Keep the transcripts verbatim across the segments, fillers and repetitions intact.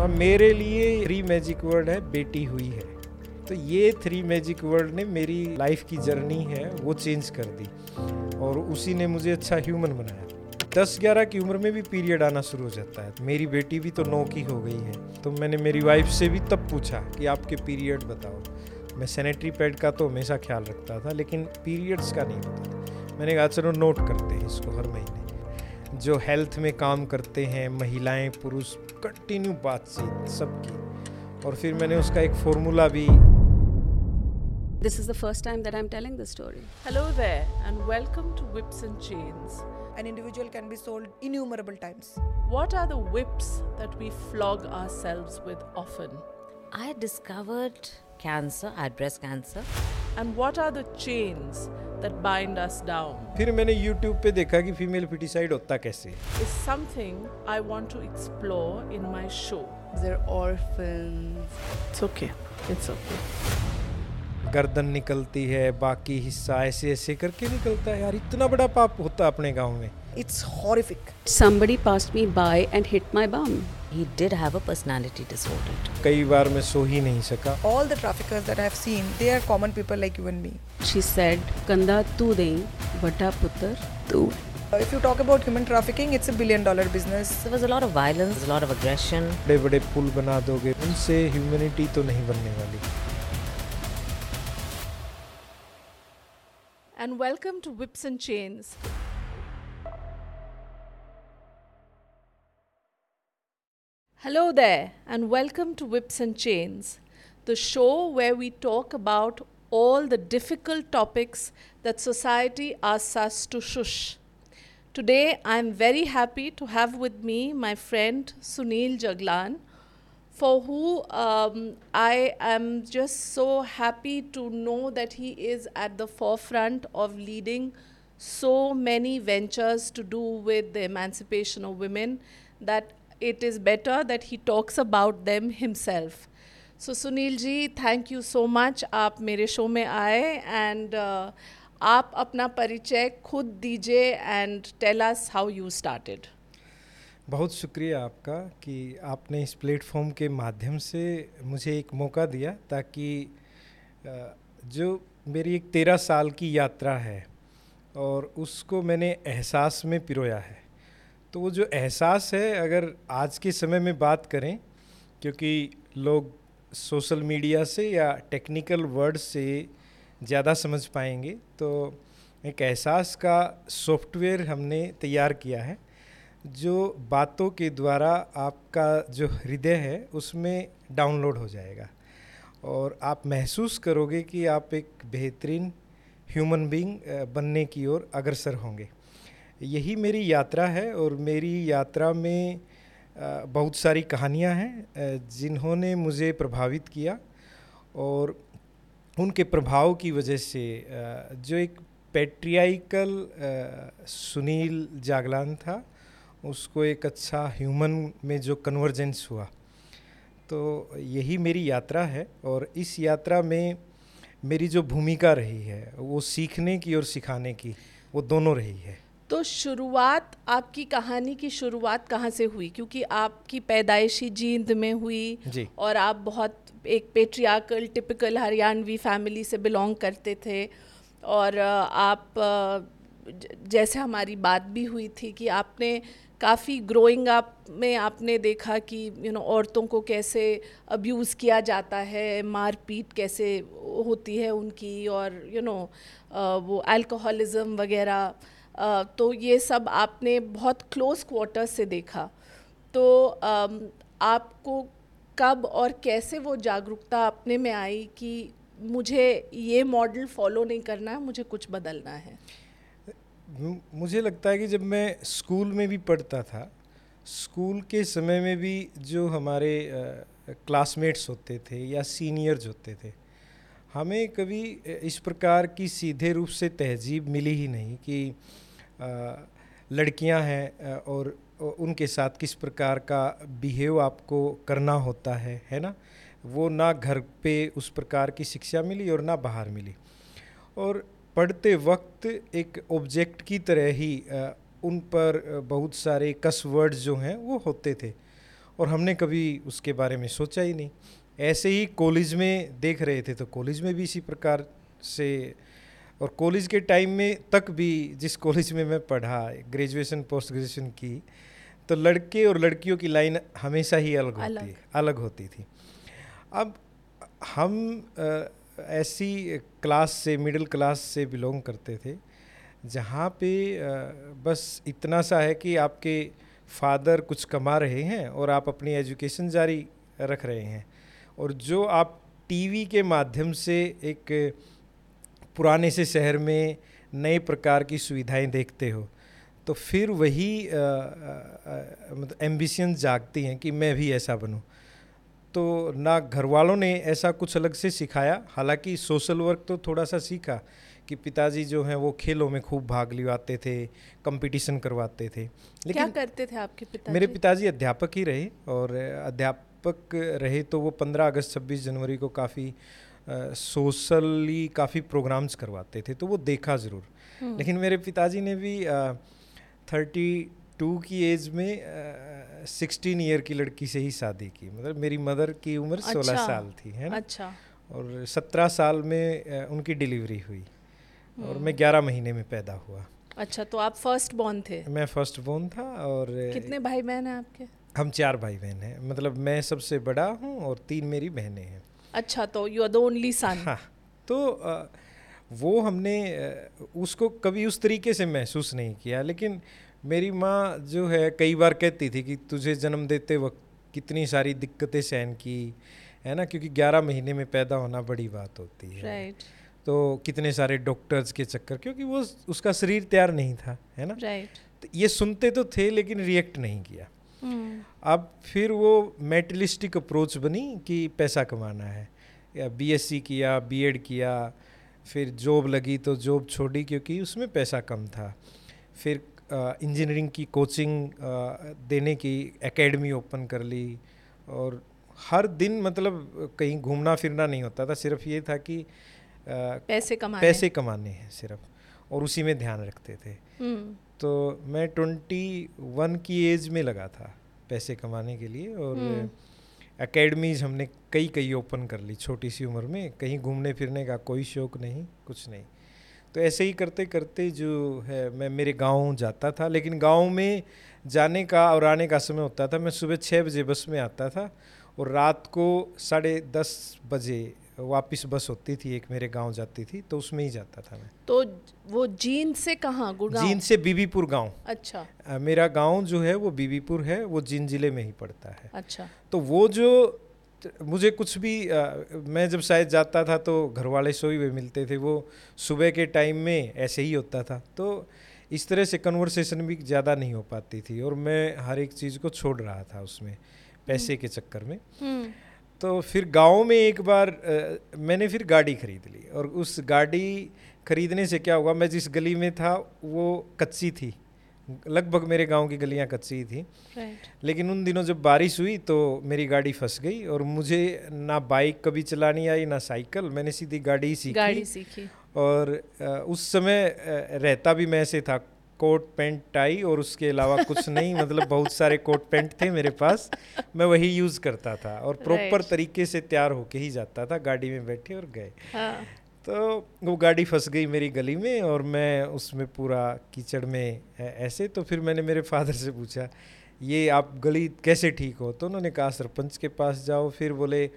और मेरे लिए थ्री मैजिक वर्ड है बेटी हुई है। तो ये थ्री मैजिक वर्ड ने मेरी लाइफ की जर्नी है वो चेंज कर दी और उसी ने मुझे अच्छा ह्यूमन बनाया। दस ग्यारह की उम्र में भी पीरियड आना शुरू हो जाता है। मेरी बेटी भी तो नौ की हो गई है, तो मैंने मेरी वाइफ से भी तब पूछा कि आपके पीरियड बताओ। मैं सैनिटरी पैड का तो हमेशा ख्याल रखता था लेकिन पीरियड्स का नहीं पता। मैंने कहा चलो नोट करते हैं इसको। हर महीने जो हेल्थ में काम करते हैं महिलाएं पुरुष कंटिन्यू बातचीत सबकी। और फिर मैंने उसका एक फॉर्मूला भी। This is the first time that I'm telling this story. Hello there and welcome to Whips and Chains. An individual can be sold innumerable times. What are the whips that we flog ourselves with often? I discovered cancer, I had breast cancer. And what are the chains that bind us down? फिर मैंने YouTube पे देखा कि female feticide होता कैसे है? Is something I want to explore in my show. They're orphans. It's okay. It's okay. गर्दन निकलती है, बाकी हिस्सा ऐसे ऐसे करके निकलता है। यार इतना बड़ा पाप होता अपने गांव में। It's horrific. Somebody passed me by and hit my bum. He did have a personality disorder. कई बार मैं सो ही नहीं सका। All the traffickers that I've seen, they are common people like you and me. She said, कंधा तू दे, बटा पुत्र तू। If you talk about human trafficking, it's a billion dollar business. There was a lot of violence, a lot of aggression. बड़े बड़े पुल बना दोगे, उनसे ह्यूमैनिटी तो नहीं बनने वाली। And welcome to Whips and Chains. Hello there, and welcome to Whips and Chains, the show where we talk about all the difficult topics that society asks us to shush. Today, I'm very happy to have with me my friend Sunil Jaglan, for who um, I am just so happy to know that he is at the forefront of leading so many ventures to do with the emancipation of women that it is better that he talks about them himself. So Sunil ji, thank you so much. Aap mere show mein aaye and uh, aap apna parichay khud dijiye and tell us how you started. बहुत शुक्रिया आपका कि आपने इस platform के माध्यम से मुझे एक मौका दिया ताकि जो मेरी एक तेरह साल की यात्रा है और उसको मैंने एहसास में पिरोया है। तो वो जो एहसास है अगर आज के समय में बात करें, क्योंकि लोग सोशल मीडिया से या टेक्निकल वर्ड से ज़्यादा समझ पाएंगे, तो एक एहसास का सॉफ्टवेयर हमने तैयार किया है जो बातों के द्वारा आपका जो हृदय है उसमें डाउनलोड हो जाएगा और आप महसूस करोगे कि आप एक बेहतरीन ह्यूमन बीइंग बनने की ओर अग्रसर होंगे। यही मेरी यात्रा है और मेरी यात्रा में बहुत सारी कहानियां हैं जिन्होंने मुझे प्रभावित किया और उनके प्रभाव की वजह से जो एक पैट्रियार्कल सुनील जागलान था उसको एक अच्छा ह्यूमन में जो कन्वर्जेंस हुआ। तो यही मेरी यात्रा है और इस यात्रा में मेरी जो भूमिका रही है वो सीखने की और सिखाने की, वो दोनों रही है। तो शुरुआत आपकी कहानी की शुरुआत कहाँ से हुई, क्योंकि आपकी पैदाइशी जींद में हुई जी। और आप बहुत एक पेट्रियार्कल टिपिकल हरियाणवी फैमिली से बिलोंग करते थे और आप जैसे हमारी बात भी हुई थी कि आपने काफ़ी ग्रोइंग अप में आपने देखा कि यू नो औरतों को कैसे अब्यूज़ किया जाता है, मारपीट कैसे होती है उनकी और यू नो वो अल्कोहलिज्म वगैरह, तो ये सब आपने बहुत क्लोज क्वार्टर से देखा। तो आपको कब और कैसे वो जागरूकता अपने में आई कि मुझे ये मॉडल फॉलो नहीं करना है, मुझे कुछ बदलना है? मुझे लगता है कि जब मैं स्कूल में भी पढ़ता था, स्कूल के समय में भी जो हमारे क्लासमेट्स होते थे या सीनियर्स होते थे, हमें कभी इस प्रकार की सीधे रूप से तहजीब मिली ही नहीं कि लड़कियां हैं और उनके साथ किस प्रकार का बिहेव आपको करना होता है, है ना। वो ना घर पे उस प्रकार की शिक्षा मिली और ना बाहर मिली और पढ़ते वक्त एक ऑब्जेक्ट की तरह ही उन पर बहुत सारे कस वर्ड्स जो हैं वो होते थे और हमने कभी उसके बारे में सोचा ही नहीं। ऐसे ही कॉलेज में देख रहे थे तो कॉलेज में भी इसी प्रकार से, और कॉलेज के टाइम में तक भी जिस कॉलेज में मैं पढ़ा, ग्रेजुएशन पोस्ट ग्रेजुएशन की, तो लड़के और लड़कियों की लाइन हमेशा ही अलग होती अलग, अलग होती थी। अब हम ऐसी क्लास से, मिडिल क्लास से बिलोंग करते थे जहाँ पे बस इतना सा है कि आपके फादर कुछ कमा रहे हैं और आप अपनी एजुकेशन जारी रख रहे हैं, और जो आप टीवी के माध्यम से एक पुराने से शहर में नए प्रकार की सुविधाएं देखते हो, तो फिर वही मतलब एम्बिशन जागती हैं कि मैं भी ऐसा बनूँ। तो ना घर वालों ने ऐसा कुछ अलग से सिखाया, हालांकि सोशल वर्क तो थोड़ा सा सीखा कि पिताजी जो हैं वो खेलों में खूब भाग लिवाते थे, कंपटीशन करवाते थे। लेकिन क्या करते थे आपके पिताजी? मेरे पिताजी अध्यापक ही रहे, और अध्यापक रहे तो वो पंद्रह अगस्त छब्बीस जनवरी को काफ़ी सोशली काफ़ी प्रोग्राम्स करवाते थे, तो वो देखा ज़रूर। लेकिन मेरे पिताजी ने भी थर्टी टू की एज में सिक्सटीन ईयर की लड़की से ही शादी की, मतलब मेरी मदर की उम्र सोलह अच्छा, साल थी है ना अच्छा। और सत्रह साल में उनकी डिलीवरी हुई और मैं ग्यारह महीने में पैदा हुआ। अच्छा, तो आप फर्स्ट बॉर्न थे? मैं फर्स्ट बॉर्न था। और कितने भाई बहन हैं आपके? हम चार भाई बहन हैं, मतलब मैं सबसे बड़ा हूँ और तीन मेरी बहनें हैं। अच्छा, तो you are the only son. हाँ, तो वो हमने उसको कभी उस तरीके से महसूस नहीं किया, लेकिन मेरी माँ जो है कई बार कहती थी कि तुझे जन्म देते वक्त कितनी सारी दिक्कतें सहन की है ना, क्योंकि ग्यारह महीने में पैदा होना बड़ी बात होती है। right. तो कितने सारे डॉक्टर्स के चक्कर, क्योंकि वो उसका शरीर तैयार नहीं था है ना। right. तो ये सुनते तो थे लेकिन रिएक्ट नहीं किया। hmm. अब फिर वो मेटलिस्टिक अप्रोच बनी कि पैसा कमाना है, या बीएससी किया, बीएड किया, फिर जॉब लगी तो जॉब छोड़ी क्योंकि उसमें पैसा कम था। फिर इंजीनियरिंग uh, की कोचिंग uh, देने की एकेडमी ओपन कर ली, और हर दिन मतलब कहीं घूमना फिरना नहीं होता था, सिर्फ ये था कि uh, पैसे कमाने पैसे कमाने हैं सिर्फ, और उसी में ध्यान रखते थे। hmm. तो मैं इक्कीस की एज में लगा था पैसे कमाने के लिए, और एकेडमीज़ hmm. हमने कई कई ओपन कर ली छोटी सी उम्र में। कहीं घूमने फिरने का कोई शौक़ नहीं, कुछ नहीं। तो ऐसे ही करते करते जो है मैं मेरे गांव जाता था, लेकिन गांव में जाने का और आने का समय होता था, मैं सुबह छः बजे बस में आता था और रात को साढ़े दस बजे वापस बस होती थी, एक मेरे गांव जाती थी, तो उसमें ही जाता था मैं। तो वो जींद से कहाँ? गुड़गांव? जींद से बीबीपुर गांव। अच्छा। आ, मेरा गांव जो है वो बीबीपुर है, वो जींद जिले में ही पड़ता है। अच्छा। तो वो जो मुझे कुछ भी आ, मैं जब शायद जाता था तो घर वाले सोए हुए मिलते थे, वो सुबह के टाइम में ऐसे ही होता था, तो इस तरह से कन्वर्सेशन भी ज़्यादा नहीं हो पाती थी, और मैं हर एक चीज़ को छोड़ रहा था उसमें पैसे के चक्कर में। तो फिर गांव में एक बार आ, मैंने फिर गाड़ी खरीद ली, और उस गाड़ी खरीदने से क्या हुआ, मैं जिस गली में था वो कच्ची थी, लगभग मेरे गांव की गलियां कच्ची थी। right. लेकिन उन दिनों जब बारिश हुई तो मेरी गाड़ी फंस गई, और मुझे ना बाइक कभी चलानी आई ना साइकिल, मैंने सीधी गाड़ी सीखी, गाड़ी सीखी। और उस समय रहता भी मैं ऐसे था, कोट पैंट टाई और उसके अलावा कुछ नहीं, मतलब बहुत सारे कोट पैंट थे मेरे पास, मैं वही यूज़ करता था, और प्रॉपर right. तरीके से तैयार होके ही जाता था, गाड़ी में बैठे और गए। हाँ. तो वो गाड़ी फंस गई मेरी गली में, और मैं उसमें पूरा कीचड़ में ऐसे। तो फिर मैंने मेरे फादर से पूछा ये आप गली कैसे ठीक हो, तो उन्होंने कहा सरपंच के पास जाओ। फिर बोले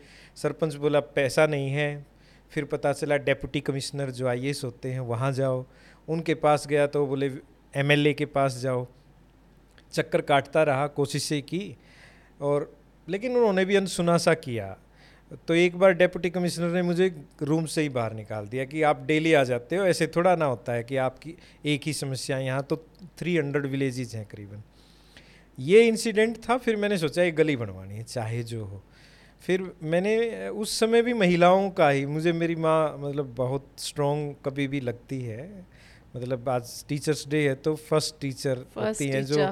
सरपंच बोला पैसा नहीं है, फिर पता चला डेप्यूटी कमिश्नर जो आई ए एस होते हैं वहाँ जाओ, उनके पास गया तो बोले एम एल ए के पास जाओ। चक्कर काटता रहा, कोशिशें की, और लेकिन उन्होंने भी अनसुना सा किया। तो एक बार डेप्यूटी कमिश्नर ने मुझे रूम से ही बाहर निकाल दिया कि आप डेली आ जाते हो, ऐसे थोड़ा ना होता है कि आपकी एक ही समस्या, यहाँ तो थ्री हंड्रेड विलेजेस हैं करीबन। ये इंसिडेंट था। फिर मैंने सोचा ये गली बनवानी है चाहे जो हो। फिर मैंने उस समय भी महिलाओं का ही, मुझे मेरी माँ मतलब बहुत स्ट्रॉन्ग कभी भी लगती है, मतलब आज टीचर्स डे है तो फर्स्ट टीचर होती हैं जो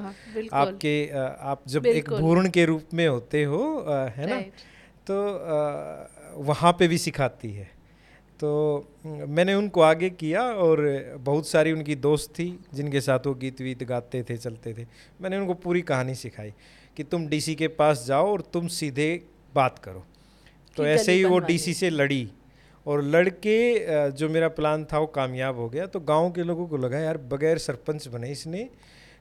आपके आप जब एक भूरण के रूप में होते हो है ना, तो वहाँ पे भी सिखाती है। तो मैंने उनको आगे किया, और बहुत सारी उनकी दोस्त थी जिनके साथ वो गीत वीत गाते थे, चलते थे, मैंने उनको पूरी कहानी सिखाई कि तुम डीसी के पास जाओ और तुम सीधे बात करो। तो ऐसे ही वो डीसी से लड़ी और लड़के जो मेरा प्लान था वो कामयाब हो गया। तो गांव के लोगों को लगा यार बगैर सरपंच बने इसने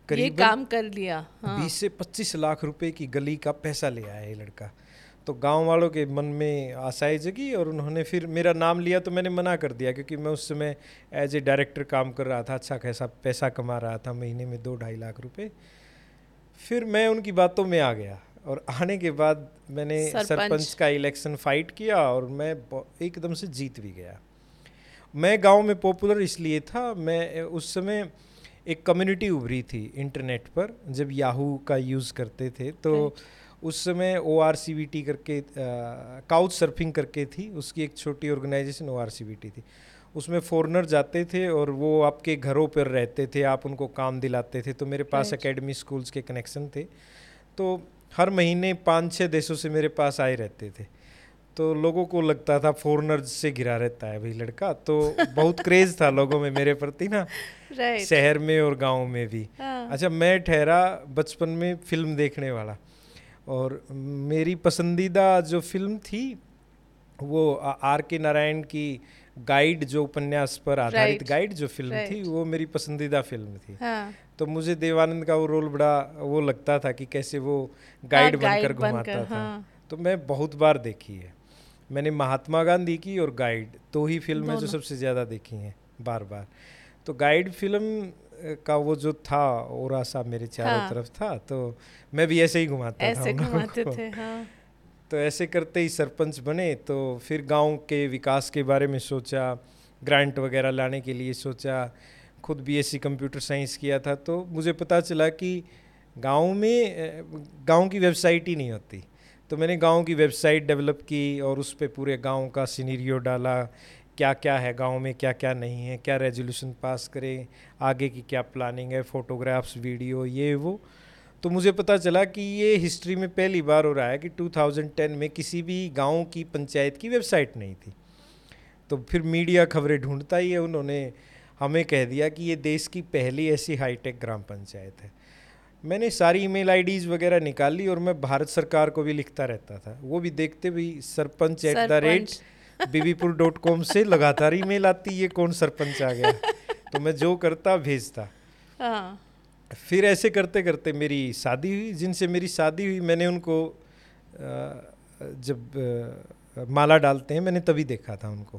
करीब काम कर लिया, हाँ। बीस से पच्चीस लाख रुपए की गली का पैसा ले आया ये लड़का। तो गांव वालों के मन में आशाएं जगी और उन्होंने फिर मेरा नाम लिया, तो मैंने मना कर दिया क्योंकि मैं उस समय एज ए डायरेक्टर काम कर रहा था, अच्छा खासा पैसा कमा रहा था महीने में दो ढाई लाख रुपए। फिर मैं उनकी बातों में आ गया और आने के बाद मैंने सरपंच का इलेक्शन फाइट किया और मैं एकदम से जीत भी गया। मैं गांव में पॉपुलर इसलिए था, मैं उस समय एक कम्युनिटी उभरी थी इंटरनेट पर, जब याहू का यूज़ करते थे तो उस समय O R C B T करके काउच सर्फिंग करके थी, उसकी एक छोटी organisation O R C B T थी। उसमें फॉरेनर जाते थे और वो आपके घरों पर रहते थे, आप उनको काम दिलाते थे। तो मेरे पास एकेडमी स्कूल्स के कनेक्शन थे, तो हर महीने पाँच छः देशों से मेरे पास आए रहते थे। तो लोगों को लगता था फॉरेनर्स से घिरा रहता है भाई लड़का, तो बहुत क्रेज़ था लोगों में मेरे प्रति ना, right. शहर में और गाँव में भी, हाँ. अच्छा, मैं ठहरा बचपन में फिल्म देखने वाला और मेरी पसंदीदा जो फिल्म थी वो आर के नारायण की गाइड, जो उपन्यास पर आधारित right. गाइड जो फिल्म right. थी वो मेरी पसंदीदा फिल्म थी, हाँ. तो मुझे देवानंद का वो रोल बड़ा वो लगता था कि कैसे वो गाइड बनकर घुमाता था, हाँ. तो मैं बहुत बार देखी है, मैंने महात्मा गांधी की और गाइड दो तो ही फिल्म है जो सबसे ज़्यादा देखी हैं बार बार। तो गाइड फिल्म का वो जो था ओरा सा मेरे चारों हाँ. तरफ था, तो मैं भी ऐसे ही घुमाता ऐसे था घुमाते थे, हाँ. तो ऐसे करते ही सरपंच बने। तो फिर गांव के विकास के बारे में सोचा, ग्रांट वगैरह लाने के लिए सोचा, खुद बीएससी कंप्यूटर साइंस किया था। तो मुझे पता चला कि गांव में गांव की वेबसाइट ही नहीं होती, तो मैंने गांव की वेबसाइट डेवलप की और उस पर पूरे गाँव का सीनरियो डाला, क्या क्या है गांव में, क्या क्या नहीं है, क्या रेजोल्यूशन पास करें, आगे की क्या प्लानिंग है, फ़ोटोग्राफ्स, वीडियो, ये वो। तो मुझे पता चला कि ये हिस्ट्री में पहली बार हो रहा है कि दो हज़ार दस में किसी भी गांव की पंचायत की वेबसाइट नहीं थी। तो फिर मीडिया खबरें ढूंढता ही है, उन्होंने हमें कह दिया कि ये देश की पहली ऐसी हाईटेक ग्राम पंचायत है। मैंने सारी ईमेल आईडीज़ वगैरह निकाली और मैं भारत सरकार को भी लिखता रहता था, वो भी देखते भी sarpanch at the rate Bibipur dot com से लगातार ईमेल आती, ये कौन सरपंच आ गया। तो मैं जो करता भेजता, हाँ. फिर ऐसे करते करते मेरी शादी हुई, जिनसे मेरी शादी हुई मैंने उनको जब माला डालते हैं मैंने तभी देखा था उनको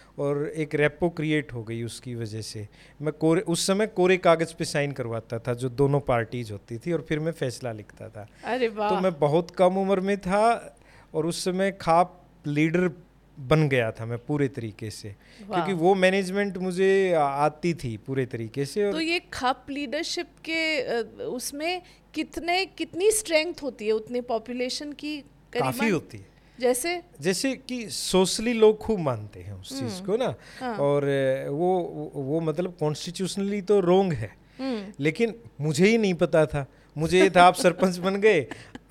और एक रेपो क्रिएट हो गई उसकी वजह से। मैं कोरे उस समय कोरे कागज़ पे साइन करवाता था जो दोनों पार्टीज होती थी और फिर मैं फैसला लिखता था। अरे वाह! तो मैं बहुत कम उम्र में था और उस समय खाप लीडर बन गया था मैं पूरे तरीके से, क्योंकि वो मैनेजमेंट मुझे आती थी पूरे तरीके से। और तो ये खप लीडरशिप के उसमें कितने कितनी स्ट्रेंथ होती है, उतने पॉपुलेशन की काफ़ी होती है, जैसे जैसे कि सोशली लोग खूब मानते हैं उस चीज़ को ना, हाँ. और वो वो मतलब कॉन्स्टिट्यूशनली तो रोंग है, लेकिन मुझे ही नहीं पता था। मुझे ये था आप सरपंच बन गए,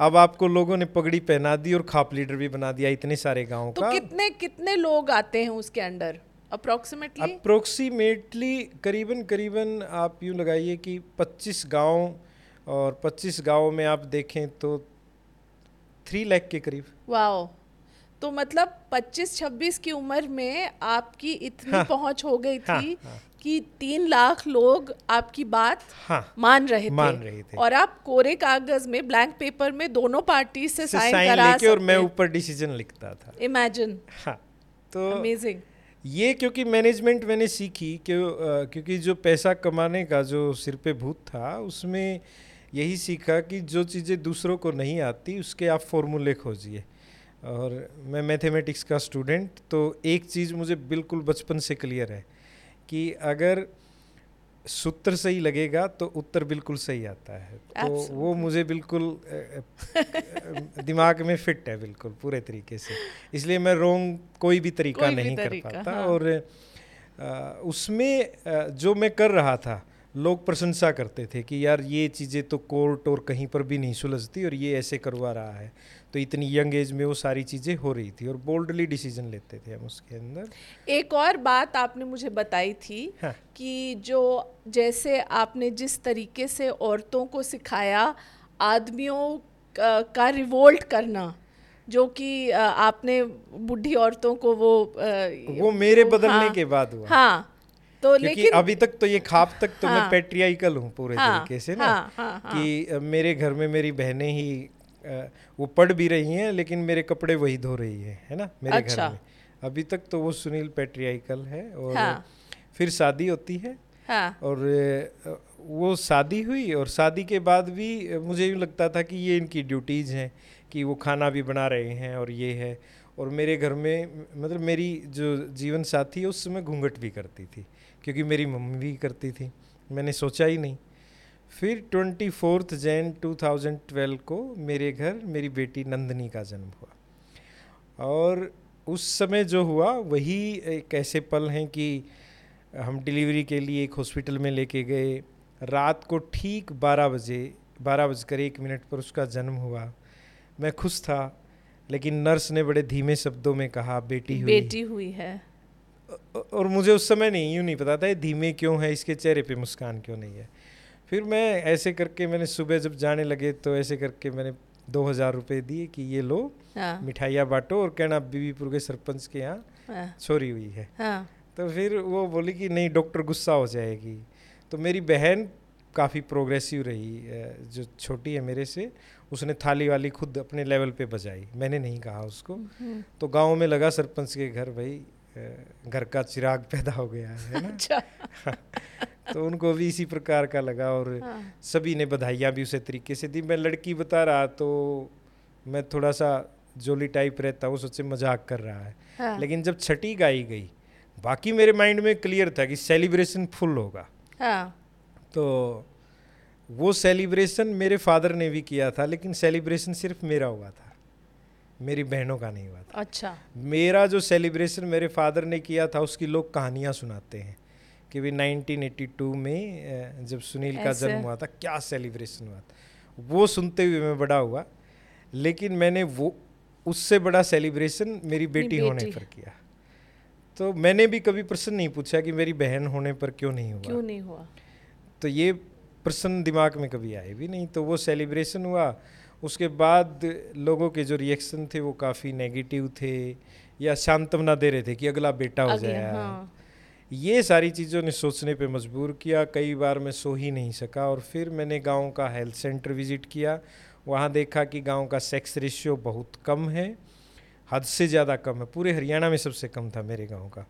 अब आपको लोगों ने पगड़ी पहना दी और खाप लीडर भी बना दिया इतने सारे गाँव का। तो कितने कितने लोग आते हैं उसके अंडर अप्रोक्सीमेटली? अप्रोक्सीमेटली करीबन करीबन आप यूँ लगाइए कि पच्चीस गांव, और पच्चीस गांव में आप देखें तो थ्री लाख के करीब। वाओ! तो मतलब पच्चीस छब्बीस की उम्र में आपकी इतनी हाँ, पहुंच हो गई थी हाँ, हाँ. कि तीन लाख लोग आपकी बात हाँ, मान रहे मान थे, रहे थे और आप कोरे कागज में ब्लैंक पेपर में दोनों पार्टी से, से साइन करा लेके और मैं ऊपर डिसीजन लिखता था। इमेजिन हाँ, तो अमेजिंग। ये क्योंकि मैनेजमेंट मैंने सीखी क्यों, क्योंकि जो पैसा कमाने का जो सिर पे भूत था उसमें यही सीखा कि जो चीज़ें दूसरों को नहीं आती उसके आप फॉर्मूले खोजिए। और मैं मैथमेटिक्स का स्टूडेंट, तो एक चीज़ मुझे बिल्कुल बचपन से क्लियर है कि अगर सूत्र सही लगेगा तो उत्तर बिल्कुल सही आता है। तो Absolutely. वो मुझे बिल्कुल दिमाग में फिट है बिल्कुल पूरे तरीके से, इसलिए मैं रोंग कोई भी तरीका कोई नहीं भी तरीका, कर पाता। हाँ. और उसमें जो मैं कर रहा था लोग प्रशंसा करते थे कि यार ये चीज़ें तो कोर्ट और कहीं पर भी नहीं सुलझती और ये ऐसे करवा रहा है, तो इतनी यंग एज में वो सारी चीज़ें हो रही थी और बोल्डली डिसीजन लेते थे हम उसके अंदर। एक और बात आपने मुझे बताई थी हाँ. कि जो जैसे आपने जिस तरीके से औरतों को सिखाया आदमियों का, का रिवोल्ट करना, जो कि आपने बूढ़ी औरतों को वो वो मेरे वो, बदलने हाँ, के बाद हुआ हाँ तो, क्योंकि अभी तक तो ये खाप तक तो हाँ, मैं पैट्रियार्कल हूँ पूरे हाँ, तरीके से ना हाँ, हाँ, हाँ, कि मेरे घर में मेरी बहनें ही वो पढ़ भी रही हैं लेकिन मेरे कपड़े वही धो रही है, है ना मेरे अच्छा, घर में। अभी तक तो वो सुनील पैट्रियार्कल है। और हाँ, फिर शादी होती है हाँ, और वो शादी हुई और शादी के बाद भी मुझे यूँ लगता था कि ये इनकी ड्यूटीज़ हैं कि वो खाना भी बना रहे हैं और ये है। और मेरे घर में मतलब मेरी जो जीवन साथी है उस समय घूंघट भी करती थी क्योंकि मेरी मम्मी भी करती थी, मैंने सोचा ही नहीं। फिर चौबीस जनवरी दो हज़ार बारह को मेरे घर मेरी बेटी नंदनी का जन्म हुआ। और उस समय जो हुआ वही एक ऐसे पल हैं कि हम डिलीवरी के लिए एक हॉस्पिटल में लेके गए, रात को ठीक बारह बजे बारह बजकर एक मिनट पर उसका जन्म हुआ। मैं खुश था लेकिन नर्स ने बड़े धीमे शब्दों में कहा बेटी हुई बेटी हुई है। और मुझे उस समय नहीं यूँ नहीं पता था ये धीमे क्यों है, इसके चेहरे पे मुस्कान क्यों नहीं है। फिर मैं ऐसे करके मैंने सुबह जब जाने लगे तो ऐसे करके मैंने दो हज़ार रुपये दिए कि ये लो हाँ, मिठाइयाँ बाँटो और कहना बीबीपुर के सरपंच के यहाँ हाँ, छोरी हुई है हाँ। तो फिर वो बोली कि नहीं डॉक्टर गुस्सा हो जाएगी। तो मेरी बहन काफ़ी प्रोग्रेसिव रही जो छोटी है मेरे से, उसने थाली वाली खुद अपने लेवल पे बजाई, मैंने नहीं कहा उसको। तो गांव में लगा सरपंच के घर भाई घर का चिराग पैदा हो गया है ना अच्छा। तो उनको भी इसी प्रकार का लगा और हाँ, सभी ने बधाइयाँ भी उसी तरीके से दी। मैं लड़की बता रहा तो मैं थोड़ा सा जोली टाइप रहता हूँ, सोचे मजाक कर रहा है हाँ। लेकिन जब छठी गाई गई बाकी मेरे माइंड में क्लियर था कि सेलिब्रेशन फुल होगा हाँ। तो वो सेलिब्रेशन मेरे फादर ने भी किया था लेकिन सेलिब्रेशन सिर्फ मेरा हुआ था, मेरी बहनों का नहीं हुआ था अच्छा। मेरा जो सेलिब्रेशन मेरे फादर ने किया था उसकी लोग कहानियाँ सुनाते हैं कि भाई उन्नीस सौ बयासी में जब सुनील का जन्म हुआ था क्या सेलिब्रेशन हुआ था, वो सुनते हुए मैं बड़ा हुआ। लेकिन मैंने वो उससे बड़ा सेलिब्रेशन मेरी बेटी होने पर किया। तो मैंने भी कभी प्रश्न नहीं पूछा कि मेरी बहन होने पर क्यों नहीं हुआ क्यों नहीं हुआ तो ये प्रश्न दिमाग में कभी आए भी नहीं। तो वो सेलिब्रेशन हुआ। उसके बाद लोगों के जो रिएक्शन थे वो काफ़ी नेगेटिव थे या सांत्वना दे रहे थे कि अगला बेटा हो जाएगा हाँ। ये सारी चीज़ों ने सोचने पे मजबूर किया। कई बार मैं सो ही नहीं सका। और फिर मैंने गांव का हेल्थ सेंटर विज़िट किया, वहाँ देखा कि गांव का सेक्स रेशियो बहुत कम है, हद से ज़्यादा कम है, पूरे हरियाणा में सबसे कम था मेरे गाँव का।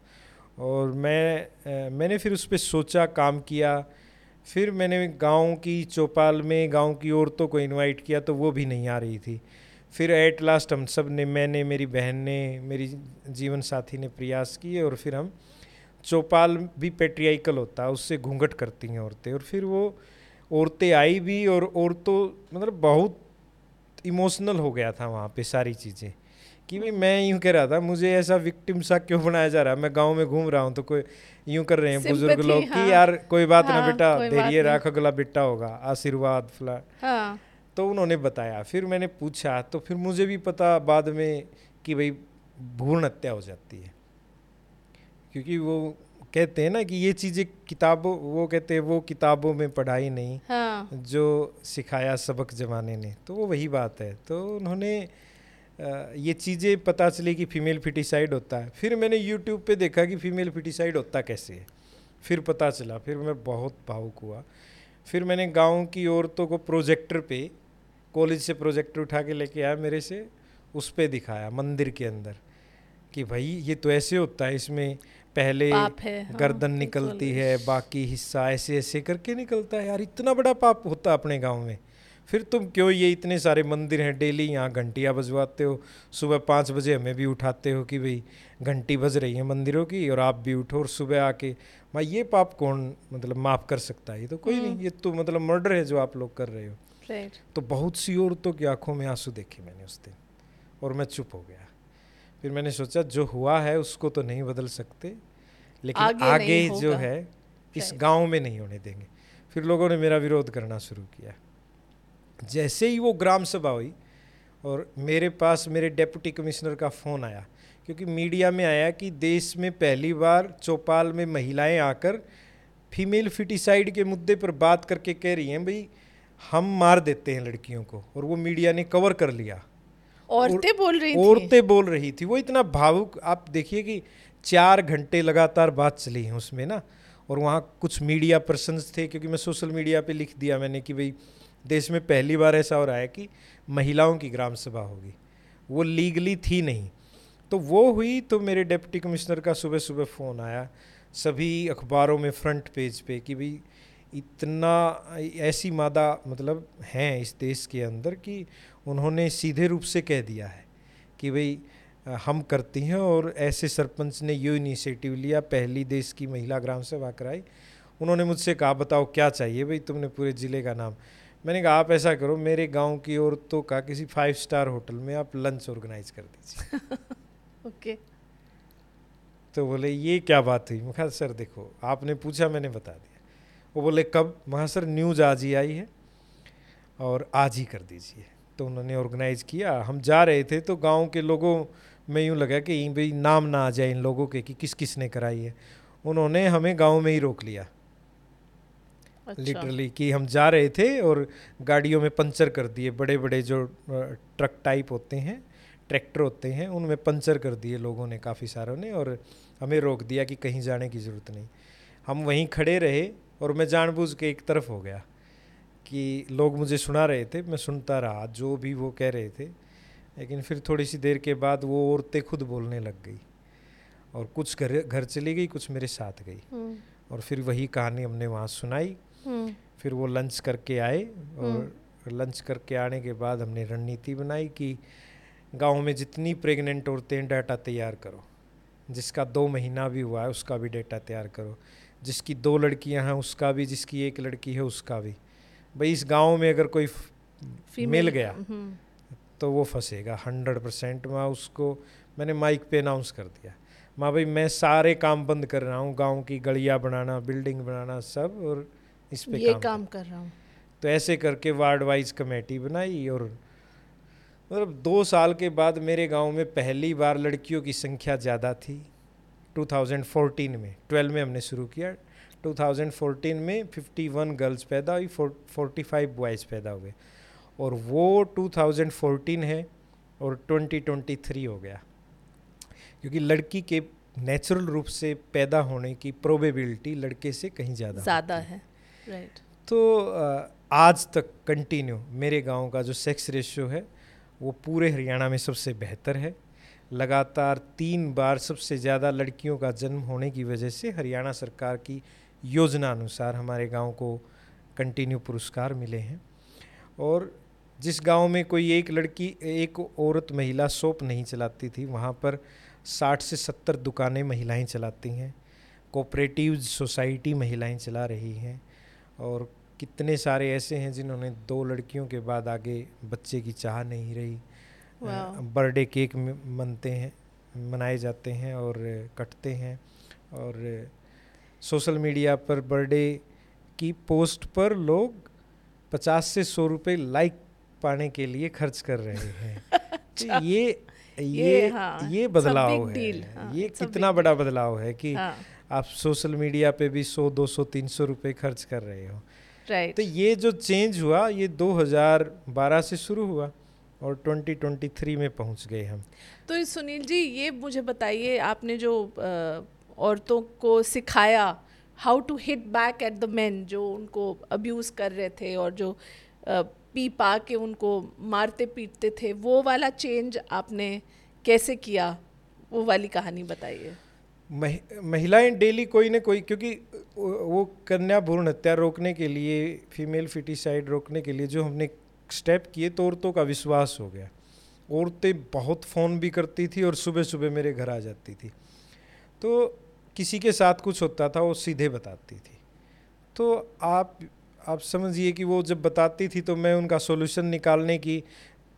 और मैं आ, मैंने फिर उस पर सोचा, काम किया। फिर मैंने गांव की चौपाल में गांव की औरतों को इनवाइट किया तो वो भी नहीं आ रही थी। फिर एट लास्ट हम सब ने, मैंने, मेरी बहन ने, मेरी जीवन साथी ने प्रयास किए और फिर हम चौपाल भी पैट्रियार्कल होता है, उससे घूंघट करती हैं औरतें। और फिर वो औरतें आई भी और औरतों मतलब बहुत इमोशनल हो गया था वहाँ पे सारी चीज़ें कि भाई मैं यूँ कह रहा था मुझे ऐसा विक्टिम सा क्यों बनाया जा रहा है, मैं गांव में घूम रहा हूँ तो कोई यूँ कर रहे हैं बुजुर्ग लोग हाँ, कि यार कोई बात हाँ, ना बेटा धैर्य रख अगला बेटा होगा आशीर्वाद फला हाँ। तो उन्होंने बताया, फिर मैंने पूछा तो फिर मुझे भी पता बाद में कि भाई भ्रूण हत्या हो जाती है, क्योंकि वो कहते हैं ना कि ये चीज़ें किताबों वो कहते हैं वो किताबों में पढ़ाई नहीं हाँ, जो सिखाया सबक जमाने ने, तो वो वही बात है। तो उन्होंने ये चीज़ें पता चली कि फ़ीमेल फिटिसाइड होता है। फिर मैंने यूट्यूब पे देखा कि फ़ीमेल फिटिसाइड होता कैसे है, फिर पता चला, फिर मैं बहुत भावुक हुआ। फिर मैंने गांव की औरतों को प्रोजेक्टर पे, कॉलेज से प्रोजेक्टर उठा के लेके आया मेरे से, उस पे दिखाया मंदिर के अंदर कि भाई ये तो ऐसे होता है, इसमें पहले गर्दन हाँ, निकलती है बाकी हिस्सा ऐसे ऐसे करके निकलता है। यार इतना बड़ा पाप होता अपने गाँव में। फिर तुम क्यों ये इतने सारे मंदिर हैं, डेली यहाँ घंटियाँ बजवाते हो, सुबह पाँच बजे हमें भी उठाते हो कि भाई घंटी बज रही है मंदिरों की और आप भी उठो और सुबह आके, मैं ये पाप कौन मतलब माफ़ कर सकता है, ये तो कोई नहीं, ये तो मतलब मर्डर है जो आप लोग कर रहे हो। राइट। तो बहुत सी औरतों की आंखों में आंसू देखे मैंने उस दिन और मैं चुप हो गया। फिर मैंने सोचा जो हुआ है उसको तो नहीं बदल सकते, लेकिन आगे, आगे जो है इस गांव में नहीं होने देंगे। फिर लोगों ने मेरा विरोध करना शुरू किया। जैसे ही वो ग्राम सभा हुई और मेरे पास मेरे डेप्यूटी कमिश्नर का फ़ोन आया, क्योंकि मीडिया में आया कि देश में पहली बार चौपाल में महिलाएं आकर फीमेल फिटिसाइड के मुद्दे पर बात करके कह रही हैं भाई हम मार देते हैं लड़कियों को, और वो मीडिया ने कवर कर लिया। औरतें बोल रही थी औरतें बोल रही थी वो इतना भावुक, आप देखिए कि चार घंटे लगातार बात चली है उसमें ना, और वहाँ कुछ मीडिया पर्सन्स थे, क्योंकि मैं सोशल मीडिया पे लिख दिया मैंने कि भाई देश में पहली बार ऐसा हो रहा है कि महिलाओं की ग्राम सभा होगी, वो लीगली थी नहीं। तो वो हुई, तो मेरे डिप्टी कमिश्नर का सुबह सुबह फ़ोन आया सभी अखबारों में फ्रंट पेज पे कि भाई इतना ऐसी मादा मतलब हैं इस देश के अंदर कि उन्होंने सीधे रूप से कह दिया है कि भाई हम करती हैं, और ऐसे सरपंच ने ये इनिशिएटिव लिया, पहली देश की महिला ग्राम सभा कराई। उन्होंने मुझसे कहा बताओ क्या चाहिए भाई, तुमने पूरे ज़िले का नाम। मैंने कहा आप ऐसा करो मेरे गांव की औरतों का किसी फाइव स्टार होटल में आप लंच ऑर्गेनाइज कर दीजिए। ओके। तो बोले ये क्या बात हुई। मैं कहा सर देखो आपने पूछा मैंने बता दिया। वो बोले कब। मैं कहा सर न्यूज़ आज ही आई है और आज ही कर दीजिए। तो उन्होंने ऑर्गेनाइज़ किया, हम जा रहे थे तो गाँव के लोगों में यूँ लगा कि भाई नाम ना आ जाए इन लोगों के कि किस किस ने कराई है। उन्होंने हमें गाँव में ही रोक लिया। अच्छा। लिटरली कि हम जा रहे थे और गाड़ियों में पंचर कर दिए, बड़े बड़े जो ट्रक टाइप होते हैं ट्रैक्टर होते हैं उनमें पंचर कर दिए लोगों ने, काफ़ी सारों ने, और हमें रोक दिया कि कहीं जाने की ज़रूरत नहीं। हम वहीं खड़े रहे और मैं जानबूझ के एक तरफ हो गया कि लोग मुझे सुना रहे थे, मैं सुनता रहा जो भी वो कह रहे थे। लेकिन फिर थोड़ी सी देर के बाद वो औरतें खुद बोलने लग गई और कुछ घर घर चली गई, कुछ मेरे साथ गई, और फिर वही कहानी हमने वहाँ सुनाई। फिर वो लंच करके आए और लंच करके आने के बाद हमने रणनीति बनाई कि गांव में जितनी प्रेग्नेंट औरतें डाटा तैयार करो, जिसका दो महीना भी हुआ है उसका भी डाटा तैयार करो, जिसकी दो लड़कियां हैं उसका भी, जिसकी एक लड़की है उसका भी। भाई इस गांव में अगर कोई मिल गया तो वो फंसेगा हंड्रेड परसेंट। माँ उसको मैंने माइक पे अनाउंस कर दिया, माँ भाई मैं सारे काम बंद कर रहा हूँ, गाँव की गलियाँ बनाना, बिल्डिंग बनाना सब, और इस पे ये काम, काम कर रहा हूँ। तो ऐसे करके वार्ड वाइज कमेटी बनाई और मतलब दो साल के बाद मेरे गांव में पहली बार लड़कियों की संख्या ज़्यादा थी। ट्वेंटी फोर्टीन में ट्वेल्व में हमने शुरू किया, ट्वेंटी फोर्टीन में इक्यावन गर्ल्स पैदा हुई, पैंतालीस बॉयज़ पैदा हुए, और वो ट्वेंटी फोर्टीन है और ट्वेंटी ट्वेंटी थ्री हो गया, क्योंकि लड़की के नेचुरल रूप से पैदा होने की प्रोबेबिलिटी लड़के से कहीं ज़्यादा ज़्यादा है। राइट। तो आज तक कंटिन्यू मेरे गांव का जो सेक्स रेशियो है वो पूरे हरियाणा में सबसे बेहतर है। लगातार तीन बार सबसे ज़्यादा लड़कियों का जन्म होने की वजह से हरियाणा सरकार की योजना अनुसार हमारे गांव को कंटिन्यू पुरस्कार मिले हैं। और जिस गांव में कोई एक लड़की एक औरत महिला शॉप नहीं चलाती थी, वहाँ पर साठ से सत्तर दुकानें महिलाएं चलाती हैं, कोऑपरेटिव सोसाइटी महिलाएं चला रही हैं, और कितने सारे ऐसे हैं जिन्होंने दो लड़कियों के बाद आगे बच्चे की चाह नहीं रही। बर्थडे केक मनते हैं मनाए जाते हैं और कटते हैं, और सोशल मीडिया पर बर्थडे की पोस्ट पर लोग पचास से सौ रुपये लाइक पाने के लिए खर्च कर रहे हैं। तो ये ये हाँ, ये बदलाव है, हाँ, ये कितना बड़ा बदलाव है कि हाँ, आप सोशल मीडिया पे भी सौ दो सौ तीन सौ रुपये खर्च कर रहे हो। राइट। तो ये जो चेंज हुआ ये दो हज़ार बारह से शुरू हुआ और ट्वेंटी ट्वेंटी थ्री में पहुंच गए हम। तो सुनील जी ये मुझे बताइए, आपने जो औरतों को सिखाया how to hit back at the men जो उनको अब्यूज़ कर रहे थे और जो पी पा के उनको मारते पीटते थे, वो वाला चेंज आपने कैसे किया, वो वाली कहानी बताइए। मह, महिलाएं डेली कोई ना कोई, क्योंकि वो कन्या भ्रूण हत्या रोकने के लिए, फीमेल फिटिसाइड रोकने के लिए जो हमने स्टेप किए तो औरतों का विश्वास हो गया। औरतें बहुत फ़ोन भी करती थी और सुबह सुबह मेरे घर आ जाती थी, तो किसी के साथ कुछ होता था वो सीधे बताती थी। तो आप आप समझिए कि वो जब बताती थी तो मैं उनका सॉल्यूशन निकालने की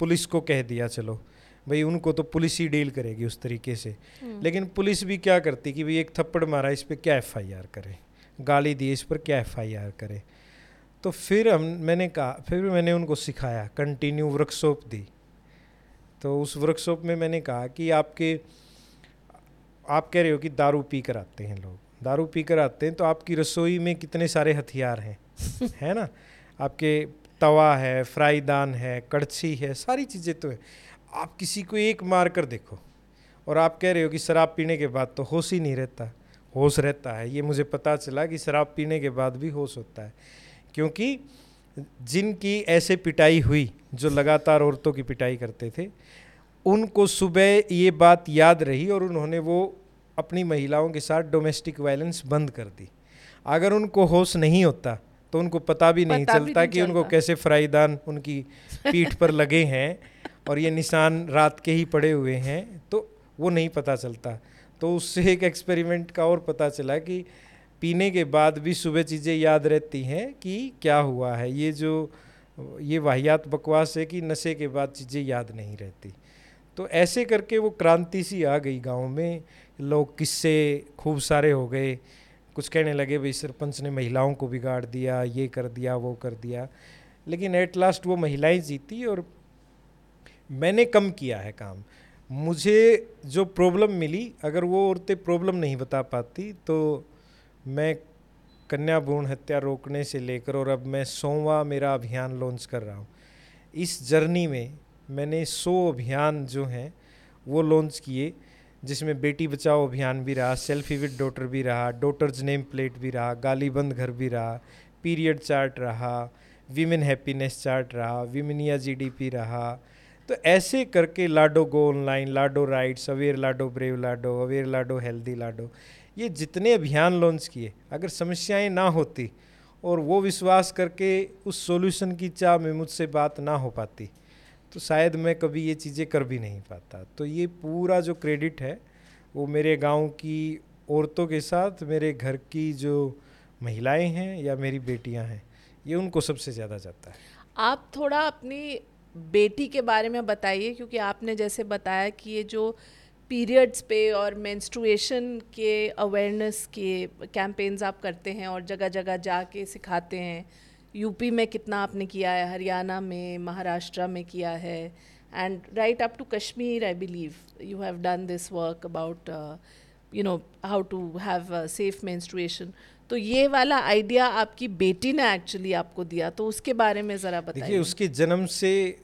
पुलिस को कह दिया, चलो भाई उनको तो पुलिस ही डील करेगी उस तरीके से। लेकिन पुलिस भी क्या करती कि भाई एक थप्पड़ मारा इस पर क्या एफ आई आर करे, गाली दी इस पर क्या एफ आई आर करे। तो फिर हम मैंने कहा फिर मैंने उनको सिखाया, कंटिन्यू वर्कशॉप दी। तो उस वर्कशॉप में मैंने कहा कि आपके आप कह रहे हो कि दारू पी कर आते हैं लोग, दारू पी कर आते हैं तो आपकी रसोई में कितने सारे हथियार हैं, है ना, आपके तवा है, फ्राईदान है, कड़छी है, सारी चीज़ें तो है। आप किसी को एक मार कर देखो, और आप कह रहे हो कि शराब पीने के बाद तो होश ही नहीं रहता। होश रहता है, ये मुझे पता चला कि शराब पीने के बाद भी होश होता है, क्योंकि जिनकी ऐसे पिटाई हुई, जो लगातार औरतों की पिटाई करते थे, उनको सुबह ये बात याद रही और उन्होंने वो अपनी महिलाओं के साथ डोमेस्टिक वायलेंस बंद कर दी। अगर उनको होश नहीं होता तो उनको पता भी नहीं पता चलता भी नहीं कि उनको कैसे फ्राईदान उनकी पीठ पर लगे हैं और ये निशान रात के ही पड़े हुए हैं, तो वो नहीं पता चलता। तो उससे एक एक्सपेरिमेंट का और पता चला कि पीने के बाद भी सुबह चीज़ें याद रहती हैं कि क्या हुआ है। ये जो ये वाहियात बकवास है कि नशे के बाद चीज़ें याद नहीं रहती। तो ऐसे करके वो क्रांति सी आ गई गांव में, लोग किस्से खूब सारे हो गए, कुछ कहने लगे भाई सरपंच ने महिलाओं को बिगाड़ दिया, ये कर दिया, वो कर दिया। लेकिन एट लास्ट वो महिलाएं जीती और मैंने कम किया है काम। मुझे जो प्रॉब्लम मिली, अगर वो औरतें प्रॉब्लम नहीं बता पाती तो मैं कन्या भ्रूण हत्या रोकने से लेकर और अब मैं सौवां मेरा अभियान लॉन्च कर रहा हूँ। इस जर्नी में मैंने सौ अभियान जो हैं वो लॉन्च किए, जिसमें बेटी बचाओ अभियान भी रहा, सेल्फी विद डॉटर भी रहा, डॉटर्स नेम प्लेट भी रहा, गाली बंद घर भी रहा, पीरियड चार्ट रहा, वीमेन हैप्पीनेस चार्ट रहा, वीमेनिया जीडीपी रहा। तो ऐसे करके Lado go online, Lado rights, aware Lado brave Lado, aware Lado healthy Lado, ये जितने अभियान लॉन्च किए। अगर समस्याएं ना होती और वो विश्वास करके उस सॉल्यूशन की चाह में मुझसे बात ना हो पाती तो शायद मैं कभी ये चीज़ें कर भी नहीं पाता। तो ये पूरा जो क्रेडिट है वो मेरे गांव की औरतों के साथ मेरे घर की जो महिलाएं हैं या मेरी बेटियां हैं, ये उनको सबसे ज़्यादा जाता है। आप थोड़ा अपनी बेटी के बारे में बताइए, क्योंकि आपने जैसे बताया कि ये जो पीरियड्स पे और मेंस्ट्रुएशन के अवेयरनेस के कैंपेन्स आप करते हैं और जगह जगह जाके सिखाते हैं, यूपी में कितना आपने किया है, हरियाणा में, महाराष्ट्र में किया है, and right up to Kashmir I believe you have done this work about you know how to have safe menstruation. तो ये वाला आइडिया आपकी बेटी ने एक्चुअली आपको दिया, तो उसके बारे में ज़रा बताइए। देखिए, उसके जन्म से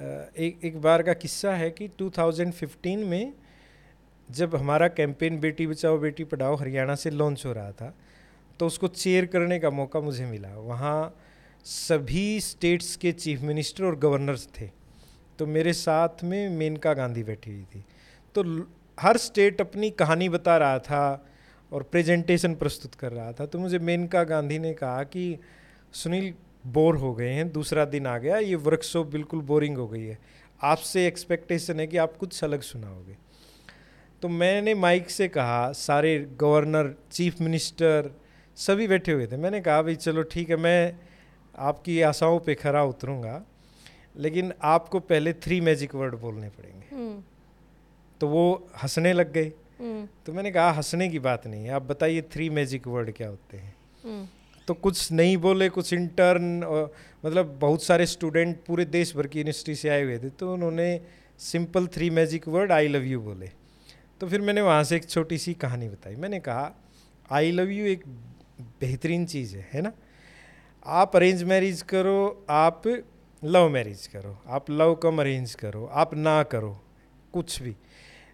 uh, एक एक बार का किस्सा है कि दो हज़ार पंद्रह में जब हमारा कैंपेन बेटी बचाओ बेटी पढ़ाओ हरियाणा से लॉन्च हो रहा था, तो उसको चेयर करने का मौका मुझे मिला। वहाँ सभी स्टेट्स के चीफ मिनिस्टर और गवर्नर्स थे, तो मेरे साथ में मेनका गांधी बैठी हुई थी। तो हर स्टेट अपनी कहानी बता रहा था और प्रेजेंटेशन प्रस्तुत कर रहा था। तो मुझे मेनका गांधी ने कहा कि सुनील, बोर हो गए हैं, दूसरा दिन आ गया, ये वर्कशॉप बिल्कुल बोरिंग हो गई है, आपसे एक्सपेक्टेशन है कि आप कुछ अलग सुनाओगे। तो मैंने माइक से कहा, सारे गवर्नर, चीफ मिनिस्टर सभी बैठे हुए थे, मैंने कहा भाई चलो ठीक है, मैं आपकी आशाओं पे खरा उतरूँगा, लेकिन आपको पहले थ्री मैजिक वर्ड बोलने पड़ेंगे। तो वो हंसने लग गए। तो मैंने कहा हंसने की बात नहीं है, आप बताइए थ्री मैजिक वर्ड क्या होते हैं। तो कुछ नहीं बोले, कुछ इंटर्न और, मतलब बहुत सारे स्टूडेंट पूरे देश भर की यूनिवर्सिटी से आए हुए थे, तो उन्होंने simple three magic word I love you बोले। तो फिर मैंने वहाँ से एक छोटी सी कहानी बताई। मैंने कहा आई लव यू एक बेहतरीन चीज़ है, है ना, आप अरेंज मैरिज करो, आप लव मैरिज करो, आप लव कम अरेंज करो, आप ना करो कुछ भी,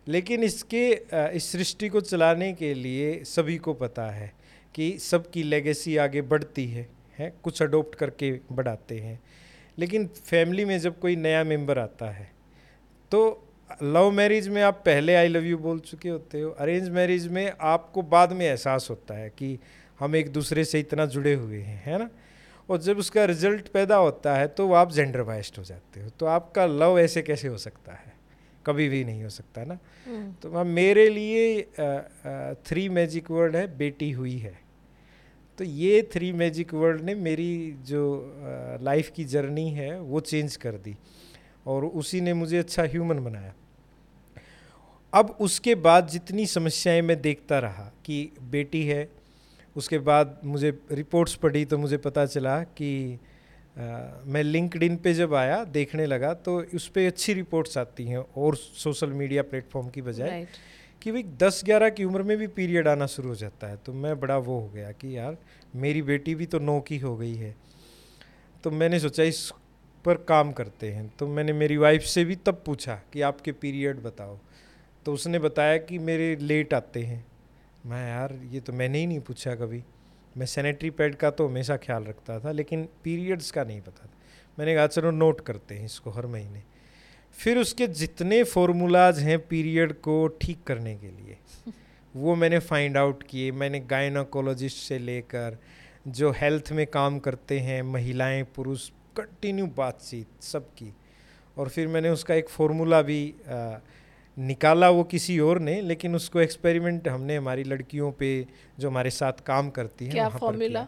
लेकिन इसके इस सृष्टि को चलाने के लिए सभी को पता है कि सबकी लेगेसी आगे बढ़ती है, है कुछ अडोप्ट करके बढ़ाते हैं। लेकिन फैमिली में जब कोई नया मेंबर आता है तो लव मैरिज में आप पहले आई लव यू बोल चुके होते हो, अरेंज मैरिज में आपको बाद में एहसास होता है कि हम एक दूसरे से इतना जुड़े हुए हैं, है ना। और जब उसका रिजल्ट पैदा होता है तो आप जेंडर बाइस्ड हो जाते हो, तो आपका लव ऐसे कैसे हो सकता है, कभी भी नहीं हो सकता ना। तो मेरे लिए थ्री मैजिक वर्ड है बेटी हुई है। तो ये थ्री मैजिक वर्ड ने मेरी जो लाइफ की जर्नी है वो चेंज कर दी और उसी ने मुझे अच्छा ह्यूमन बनाया। अब उसके बाद जितनी समस्याएं मैं देखता रहा कि बेटी है, उसके बाद मुझे रिपोर्ट्स पढ़ी तो मुझे पता चला कि आ, मैं लिंक्डइन पे जब आया देखने लगा तो उस पर अच्छी रिपोर्ट्स आती हैं और सोशल मीडिया प्लेटफॉर्म की बजाय right. कि भाई दस ग्यारह की उम्र में भी पीरियड आना शुरू हो जाता है। तो मैं बड़ा वो हो गया कि यार मेरी बेटी भी तो नौ की हो गई है, तो मैंने सोचा इस पर काम करते हैं। तो मैंने मेरी वाइफ से भी तब पूछा कि आपके पीरियड बताओ, तो उसने बताया कि मेरे लेट आते हैं। मैं यार ये तो मैंने ही नहीं पूछा कभी, मैं सैनिटरी पैड का तो हमेशा ख्याल रखता था लेकिन पीरियड्स का नहीं पता था। मैंने कहा चलो नोट करते हैं इसको हर महीने। फिर उसके जितने फॉर्मूलाज हैं पीरियड को ठीक करने के लिए वो मैंने फाइंड आउट किए। मैंने गायनोकोलॉजिस्ट से लेकर जो हेल्थ में काम करते हैं, महिलाएं पुरुष, कंटिन्यू बातचीत सबकी। और फिर मैंने उसका एक फॉर्मूला भी आ, निकाला, वो किसी और ने, लेकिन उसको एक्सपेरिमेंट हमने हमारी लड़कियों पे जो हमारे साथ काम करती हैं वहाँ पर। क्या फॉर्मूला?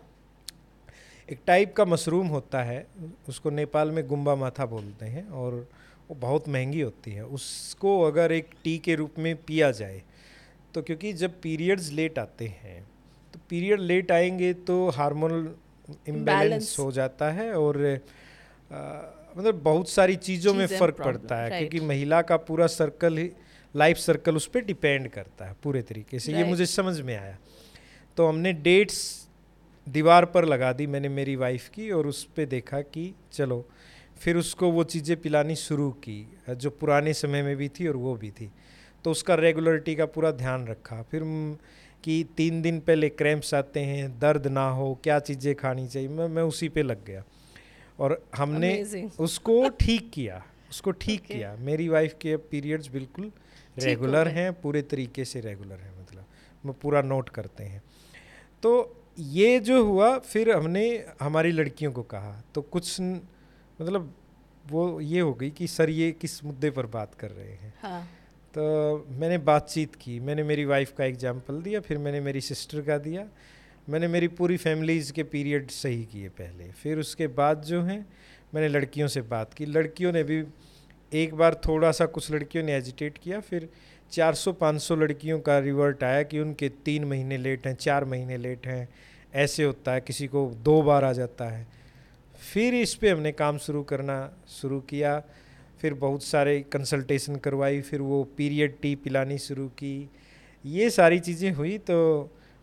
एक टाइप का मशरूम होता है, उसको नेपाल में गुम्बा माथा बोलते हैं और वो बहुत महंगी होती है। उसको अगर एक टी के रूप में पिया जाए तो, क्योंकि जब पीरियड्स लेट आते हैं तो पीरियड लेट आएंगे तो हार्मोनल इम्बैलेंस हो जाता है और आ, मतलब बहुत सारी चीज़ों में फ़र्क पड़ता है right. क्योंकि महिला का पूरा सर्कल ही लाइफ सर्कल उस पर डिपेंड करता है पूरे तरीके से right. ये मुझे समझ में आया। तो हमने डेट्स दीवार पर लगा दी मैंने मेरी वाइफ की और उस पर देखा कि चलो फिर उसको वो चीज़ें पिलानी शुरू की जो पुराने समय में भी थी और वो भी थी। तो उसका रेगुलरिटी का पूरा ध्यान रखा फिर कि तीन दिन पहले क्रैम्प्स आते हैं, दर्द ना हो, क्या चीज़ें खानी चाहिए, मैं, मैं उसी पर लग गया और हमने Amazing. उसको ठीक किया उसको ठीक okay. किया। मेरी वाइफ के पीरियड्स बिल्कुल रेगुलर हैं, पूरे तरीके से रेगुलर हैं, मतलब वो पूरा नोट करते हैं। तो ये जो हुआ फिर हमने हमारी लड़कियों को कहा तो कुछ मतलब वो ये हो गई कि सर ये किस मुद्दे पर बात कर रहे हैं हाँ. तो मैंने बातचीत की, मैंने मेरी वाइफ का एग्जाम्पल दिया, फिर मैंने मेरी सिस्टर का दिया, मैंने मेरी पूरी फैमिलीज़ के पीरियड सही किए पहले। फिर उसके बाद जो है मैंने लड़कियों से बात की, लड़कियों ने भी एक बार थोड़ा सा कुछ लड़कियों ने एजिटेट किया, फिर चार सौ पाँच सौ लड़कियों का रिवर्ट आया कि उनके तीन महीने लेट हैं, चार महीने लेट हैं, ऐसे होता है, किसी को दो बार आ जाता है। फिर इस पर हमने काम शुरू करना शुरू किया, फिर बहुत सारे कंसल्टेशन करवाई, फिर वो पीरियड टी पिलानी शुरू की, ये सारी चीज़ें हुई। तो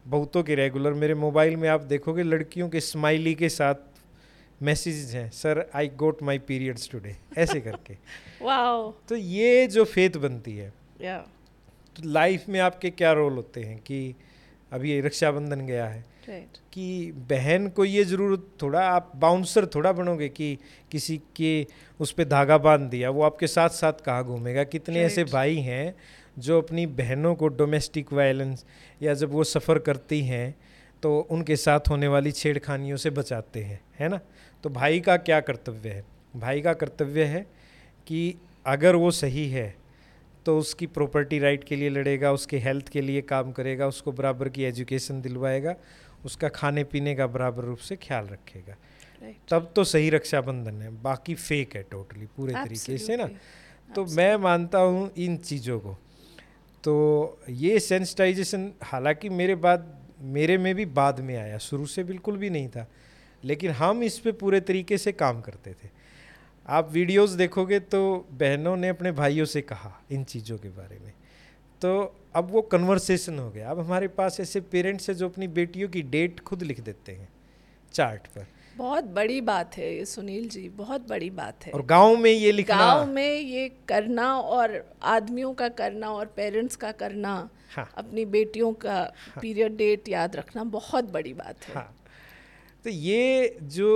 बहुतों के रेगुलर मेरे मोबाइल में आप देखोगे लड़कियों के स्माइली के साथ मैसेजेस हैं, sir I got my periods today, ऐसे करके वाओ wow. तो ये जो फेथ बनती है yeah. तो लाइफ में आपके क्या रोल होते हैं कि अभी रक्षाबंधन गया है right. कि बहन को ये ज़रूर थोड़ा आप बाउंसर थोड़ा बनोगे कि किसी के उस पर धागा बांध दिया वो आपके साथ साथ कहाँ घूमेगा। कितने right. ऐसे भाई हैं जो अपनी बहनों को डोमेस्टिक वायलेंस या जब वो सफ़र करती हैं तो उनके साथ होने वाली छेड़खानियों से बचाते हैं, है ना। तो भाई का क्या कर्तव्य है? भाई का कर्तव्य है कि अगर वो सही है तो उसकी प्रॉपर्टी राइट के लिए लड़ेगा, उसके हेल्थ के लिए काम करेगा, उसको बराबर की एजुकेशन दिलवाएगा, उसका खाने पीने का बराबर रूप से ख्याल रखेगा right. तब तो सही रक्षाबंधन है, बाकी फेक है टोटली पूरे Absolutely. तरीके से ना। तो मैं मानता हूँ इन चीज़ों को। तो ये सेंसिटाइजेशन हालांकि मेरे बाद मेरे में भी बाद में आया, शुरू से बिल्कुल भी नहीं था, लेकिन हम इस पे पूरे तरीके से काम करते थे। आप वीडियोस देखोगे तो बहनों ने अपने भाइयों से कहा इन चीज़ों के बारे में, तो अब वो कन्वर्सेशन हो गया। अब हमारे पास ऐसे पेरेंट्स हैं जो अपनी बेटियों की डेट खुद लिख देते हैं चार्ट पर। बहुत बड़ी बात है ये सुनील जी, बहुत बड़ी बात है। और गांव में ये लिखना, गांव में ये करना और आदमियों का करना और पेरेंट्स का करना हाँ। अपनी बेटियों का हाँ। पीरियड डेट याद रखना बहुत बड़ी बात है हाँ। तो ये जो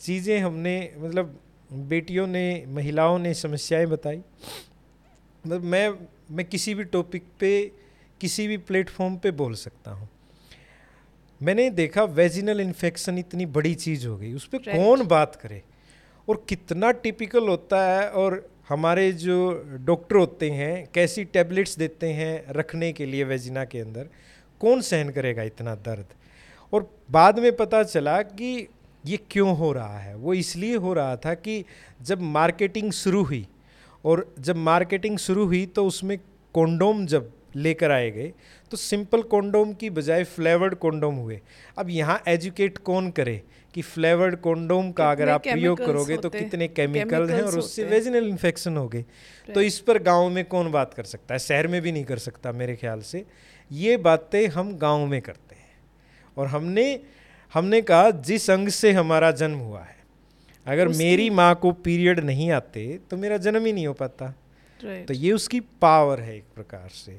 चीज़ें हमने मतलब बेटियों ने महिलाओं ने समस्याएं बताई, मतलब मैं मैं किसी भी टॉपिक पे किसी भी प्लेटफॉर्म पे बोल सकता हूँ। मैंने देखा वेजिनल इन्फेक्शन इतनी बड़ी चीज़ हो गई, उस पर right. कौन बात करे, और कितना टिपिकल होता है। और हमारे जो डॉक्टर होते हैं कैसी टैबलेट्स देते हैं रखने के लिए वेजिना के अंदर, कौन सहन करेगा इतना दर्द। और बाद में पता चला कि ये क्यों हो रहा है, वो इसलिए हो रहा था कि जब मार्केटिंग शुरू हुई, और जब मार्केटिंग शुरू हुई तो उसमें कॉन्डोम जब लेकर आए गए तो सिंपल कॉन्डोम की बजाय फ्लेवर्ड कॉन्डोम हुए। अब यहाँ एजुकेट कौन करे कि फ्लेवर्ड कॉन्डोम का अगर आप प्रयोग करोगे तो कितने केमिकल हैं, और उससे वेजिनल इन्फेक्शन हो गए। तो इस पर गांव में कौन बात कर सकता है, शहर में भी नहीं कर सकता मेरे ख्याल से। ये बातें हम गांव में करते हैं, और हमने हमने कहा जिस अंग से हमारा जन्म हुआ है, अगर मेरी माँ को पीरियड नहीं आते तो मेरा जन्म ही नहीं हो पाता। तो ये उसकी पावर है एक प्रकार से।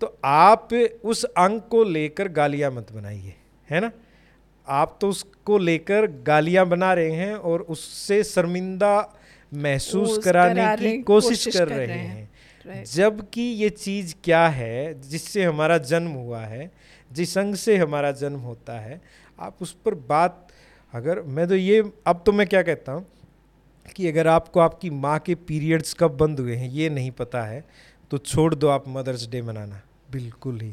तो आप उस अंग को लेकर गालियाँ मत बनाइए, है ना। आप तो उसको लेकर गालियाँ बना रहे हैं और उससे शर्मिंदा महसूस कराने की कोशिश कर रहे हैं, जबकि ये चीज़ क्या है जिससे हमारा जन्म हुआ है, जिस अंग से हमारा जन्म होता है, आप उस पर बात। अगर मैं तो ये अब तो मैं क्या कहता हूँ कि अगर आपको आपकी माँ के पीरियड्स कब बंद हुए हैं ये नहीं पता है तो छोड़ दो आप मदर्स डे मनाना, बिल्कुल ही।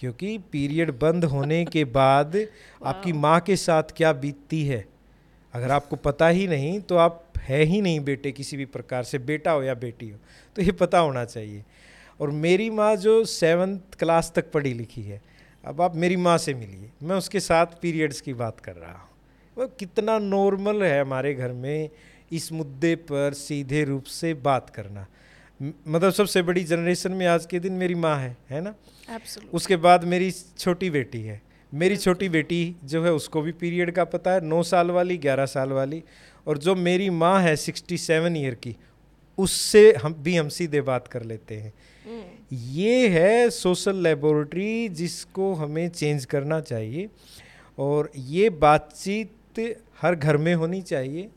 क्योंकि पीरियड बंद होने के बाद आपकी माँ के साथ क्या बीतती है अगर आपको पता ही नहीं तो आप है ही नहीं बेटे, किसी भी प्रकार से, बेटा हो या बेटी हो, तो ये पता होना चाहिए। और मेरी माँ जो सेवन्थ क्लास तक पढ़ी लिखी है, अब आप मेरी माँ से मिलिए, मैं उसके साथ पीरियड्स की बात कर रहा हूँ। वो कितना नॉर्मल है हमारे घर में इस मुद्दे पर सीधे रूप से बात करना। मतलब सबसे बड़ी जनरेशन में आज के दिन मेरी माँ है, है ना। Absolutely. उसके बाद मेरी छोटी बेटी है, मेरी Absolutely. छोटी बेटी जो है उसको भी पीरियड का पता है, नौ साल वाली, ग्यारह साल वाली। और जो मेरी माँ है सिक्सटी सेवन ईयर की, उससे हम भी हम सीधे बात कर लेते हैं। mm. ये है सोशल लेबोरेटरी जिसको हमें चेंज करना चाहिए, और ये बातचीत हर घर में होनी चाहिए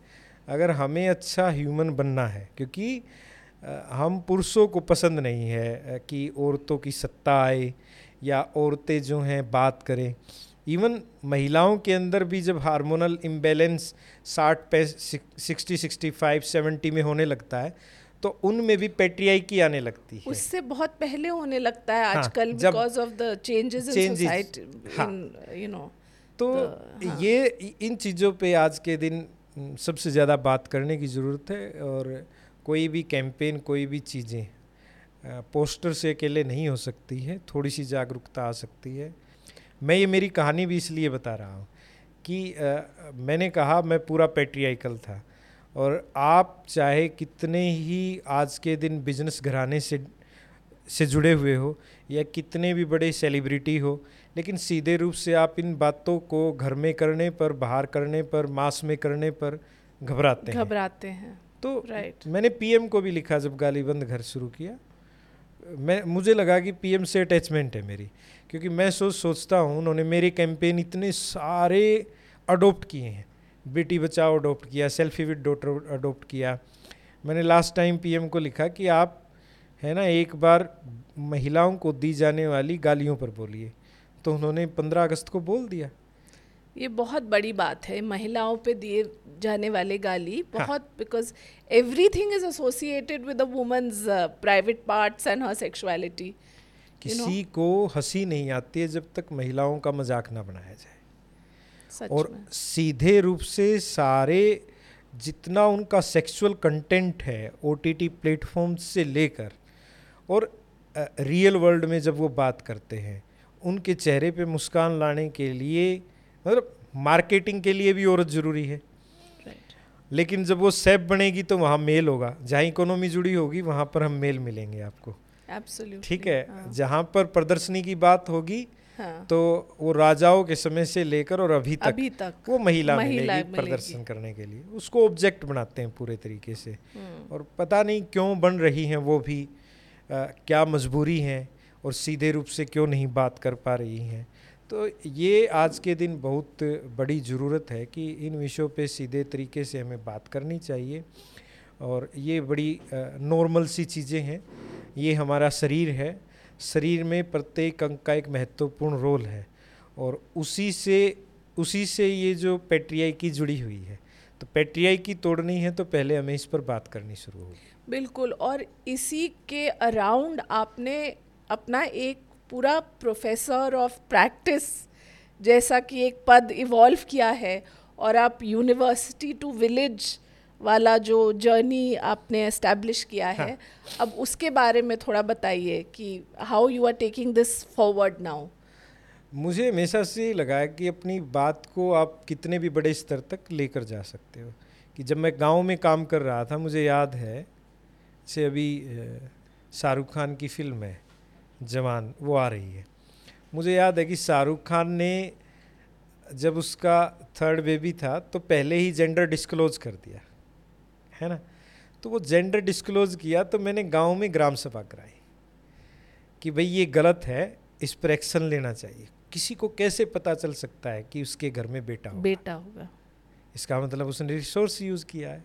अगर हमें अच्छा ह्यूमन बनना है। क्योंकि हम पुरुषों को पसंद नहीं है कि औरतों की सत्ता आए या औरतें जो हैं बात करें। इवन महिलाओं के अंदर भी जब हार्मोनल इम्बैलेंस साठ, पैंसठ, साठ, पैंसठ, सत्तर में होने लगता है तो उनमें भी पैट्रियार्की आने लगती है। उससे बहुत पहले होने लगता है आजकल, because of the changes in society, you know. तो हाँ। ये इन चीज़ों पे आज के दिन सबसे ज़्यादा बात करने की ज़रूरत है। और कोई भी कैंपेन, कोई भी चीज़ें पोस्टर से अकेले नहीं हो सकती है, थोड़ी सी जागरूकता आ सकती है। मैं ये मेरी कहानी भी इसलिए बता रहा हूँ कि आ, मैंने कहा मैं पूरा पैट्रियार्कल था, और आप चाहे कितने ही आज के दिन बिजनेस घराने से से जुड़े हुए हो या कितने भी बड़े सेलिब्रिटी हो, लेकिन सीधे रूप से आप इन बातों को घर में करने पर, बाहर करने पर, मास में करने पर घबराते हैं घबराते हैं तो right. मैंने पीएम को भी लिखा जब गाली बंद घर शुरू किया। मैं मुझे लगा कि पीएम से अटैचमेंट है मेरी, क्योंकि मैं सोच सोचता हूँ उन्होंने मेरे कैंपेन इतने सारे अडोप्ट किए हैं। बेटी बचाओ अडोप्ट किया, सेल्फी विद डॉटर अडोप्ट किया। मैंने लास्ट टाइम पीएम को लिखा कि आप, है ना, एक बार महिलाओं को दी जाने वाली गालियों पर बोलिए, तो उन्होंने पंद्रह अगस्त को बोल दिया। ये बहुत बड़ी बात है, महिलाओं पे दिए जाने वाले गाली बहुत, because everything is associated with a woman's private parts and her sexuality. किसी को हंसी नहीं आती है जब तक महिलाओं का मजाक ना बनाया जाए, और सीधे रूप से सारे जितना उनका सेक्सुअल कंटेंट है ओटीटी प्लेटफॉर्म से लेकर, और रियल वर्ल्ड में जब वो बात करते हैं उनके चेहरे पे मुस्कान लाने के लिए, मतलब मार्केटिंग के लिए भी औरत ज़रूरी है। right. लेकिन जब वो सेफ बनेगी तो वहाँ मेल होगा, जहाँ इकोनॉमी जुड़ी होगी वहाँ पर हम मेल मिलेंगे आपको। Absolutely. ठीक है। हाँ. जहाँ पर प्रदर्शनी की बात होगी, हाँ. तो वो राजाओं के समय से लेकर और अभी तक, अभी तक वो महिला, महिला मिलेगी प्रदर्शन करने के लिए। उसको ऑब्जेक्ट बनाते हैं पूरे तरीके से, और पता नहीं क्यों बन रही हैं वो भी, आ, क्या मजबूरी है, और सीधे रूप से क्यों नहीं बात कर पा रही हैं। तो ये आज के दिन बहुत बड़ी ज़रूरत है कि इन विषयों पे सीधे तरीके से हमें बात करनी चाहिए। और ये बड़ी नॉर्मल सी चीज़ें हैं। ये हमारा शरीर है, शरीर में प्रत्येक अंग का एक महत्वपूर्ण रोल है, और उसी से उसी से ये जो पेट्रियाई की जुड़ी हुई है, तो पेट्रियाई की तोड़नी है तो पहले हमें इस पर बात करनी शुरू होगी। बिल्कुल, और इसी के अराउंड आपने अपना एक पूरा प्रोफेसर ऑफ प्रैक्टिस जैसा कि एक पद इवॉल्व किया है, और आप यूनिवर्सिटी टू विलेज वाला जो जर्नी आपने एस्टैब्लिश किया है, हाँ। अब उसके बारे में थोड़ा बताइए कि how you are taking this forward now. मुझे हमेशा से लगा है कि अपनी बात को आप कितने भी बड़े स्तर तक लेकर जा सकते हो। कि जब मैं गांव में काम कर रहा था, मुझे याद है, जैसे अभी शाहरुख खान की फिल्म है जवान, वो आ रही है, मुझे याद है कि शाहरुख खान ने जब उसका थर्ड बेबी था तो पहले ही जेंडर डिस्क्लोज कर दिया है ना। तो वो जेंडर डिस्क्लोज किया तो मैंने गांव में ग्राम सभा कराई कि भाई ये गलत है, इस पर एक्शन लेना चाहिए। किसी को कैसे पता चल सकता है कि उसके घर में बेटा होगा? बेटा होगा, इसका मतलब उसने रिसोर्स यूज़ किया है।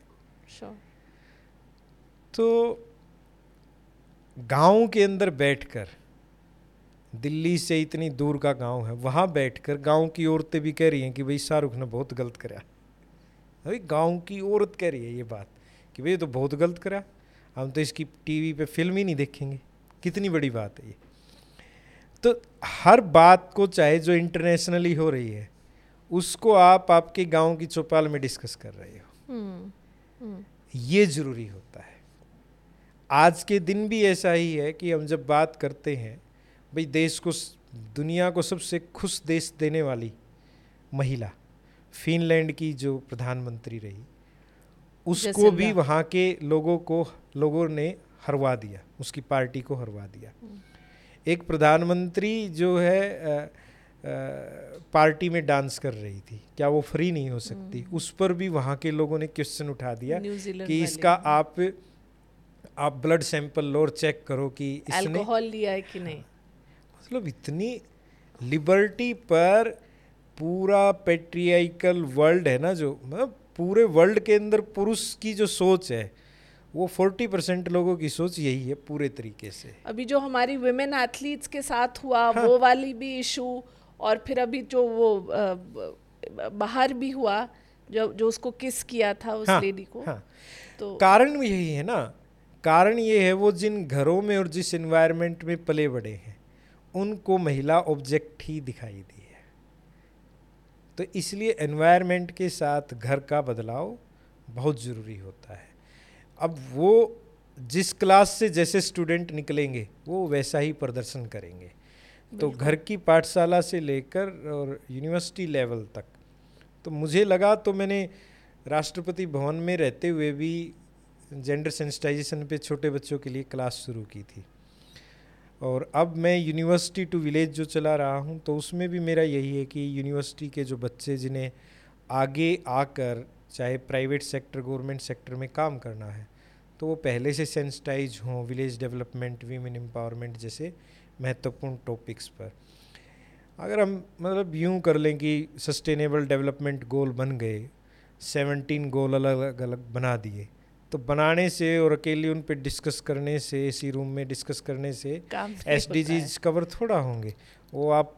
sure. तो गाँव के अंदर बैठकर, दिल्ली से इतनी दूर का गांव है, वहाँ बैठकर गांव की औरतें भी कह रही हैं कि भाई शाहरुख ने बहुत गलत करा। भाई गांव की औरत कह रही है ये बात कि भाई तो बहुत गलत करा, हम तो इसकी टीवी पे फिल्म ही नहीं देखेंगे। कितनी बड़ी बात है ये। तो हर बात को, चाहे जो इंटरनेशनली हो रही है, उसको आप आपके गाँव की चौपाल में डिस्कस कर रहे हो। hmm. Hmm. ये ज़रूरी होता है। आज के दिन भी ऐसा ही है कि हम जब बात करते हैं, भाई देश को, दुनिया को सबसे खुश देश देने वाली महिला फिनलैंड की जो प्रधानमंत्री रही, उसको भी वहाँ के लोगों को लोगों ने हरवा दिया, उसकी पार्टी को हरवा दिया। एक प्रधानमंत्री जो है आ, आ, पार्टी में डांस कर रही थी, क्या वो फ्री नहीं हो सकती? उस पर भी वहाँ के लोगों ने क्वेश्चन उठा दिया कि इसका आप आप ब्लड सैंपल लो और चेक करो कि इसने अल्कोहल लिया है कि नहीं। मतलब इतनी लिबर्टी पर पूरा पेट्रियाइकल वर्ल्ड है ना, जो मतलब पूरे वर्ल्ड के अंदर पुरुष की जो सोच है वो चालीस परसेंट लोगों की सोच यही है पूरे तरीके से। अभी जो हमारी विमेन एथलीट्स के साथ हुआ, हाँ। वो वाली भी इशू, और फिर अभी जो वो बाहर भी हुआ जो जो उसको किस किया था उस हाँ, लेडी को। हाँ। तो कारण यही है ना, कारण ये है वो जिन घरों में और जिस एनवायरनमेंट में पले बड़े हैं उनको महिला ऑब्जेक्ट ही दिखाई दी है। तो इसलिए एनवायरनमेंट के साथ घर का बदलाव बहुत ज़रूरी होता है। अब वो जिस क्लास से जैसे स्टूडेंट निकलेंगे वो वैसा ही प्रदर्शन करेंगे। तो घर की पाठशाला से लेकर और यूनिवर्सिटी लेवल तक, तो मुझे लगा, तो मैंने राष्ट्रपति भवन में रहते हुए भी जेंडर सेंसिटाइजेशन पे छोटे बच्चों के लिए क्लास शुरू की थी। और अब मैं यूनिवर्सिटी टू विलेज जो चला रहा हूँ, तो उसमें भी मेरा यही है कि यूनिवर्सिटी के जो बच्चे जिन्हें आगे आकर चाहे प्राइवेट सेक्टर गवर्नमेंट सेक्टर में काम करना है, तो वो पहले से सेंसिटाइज हों विलेज डेवलपमेंट, वीमेन एम्पावरमेंट जैसे महत्वपूर्ण टॉपिक्स पर। अगर हम मतलब यूँ कर लें कि सस्टेनेबल डेवलपमेंट गोल बन गए, सेवनटीन गोल अलग अलग बना दिए, तो बनाने से और अकेले उन पे डिस्कस करने से, इसी रूम में डिस्कस करने से एसडीजीज कवर थोड़ा होंगे। वो आप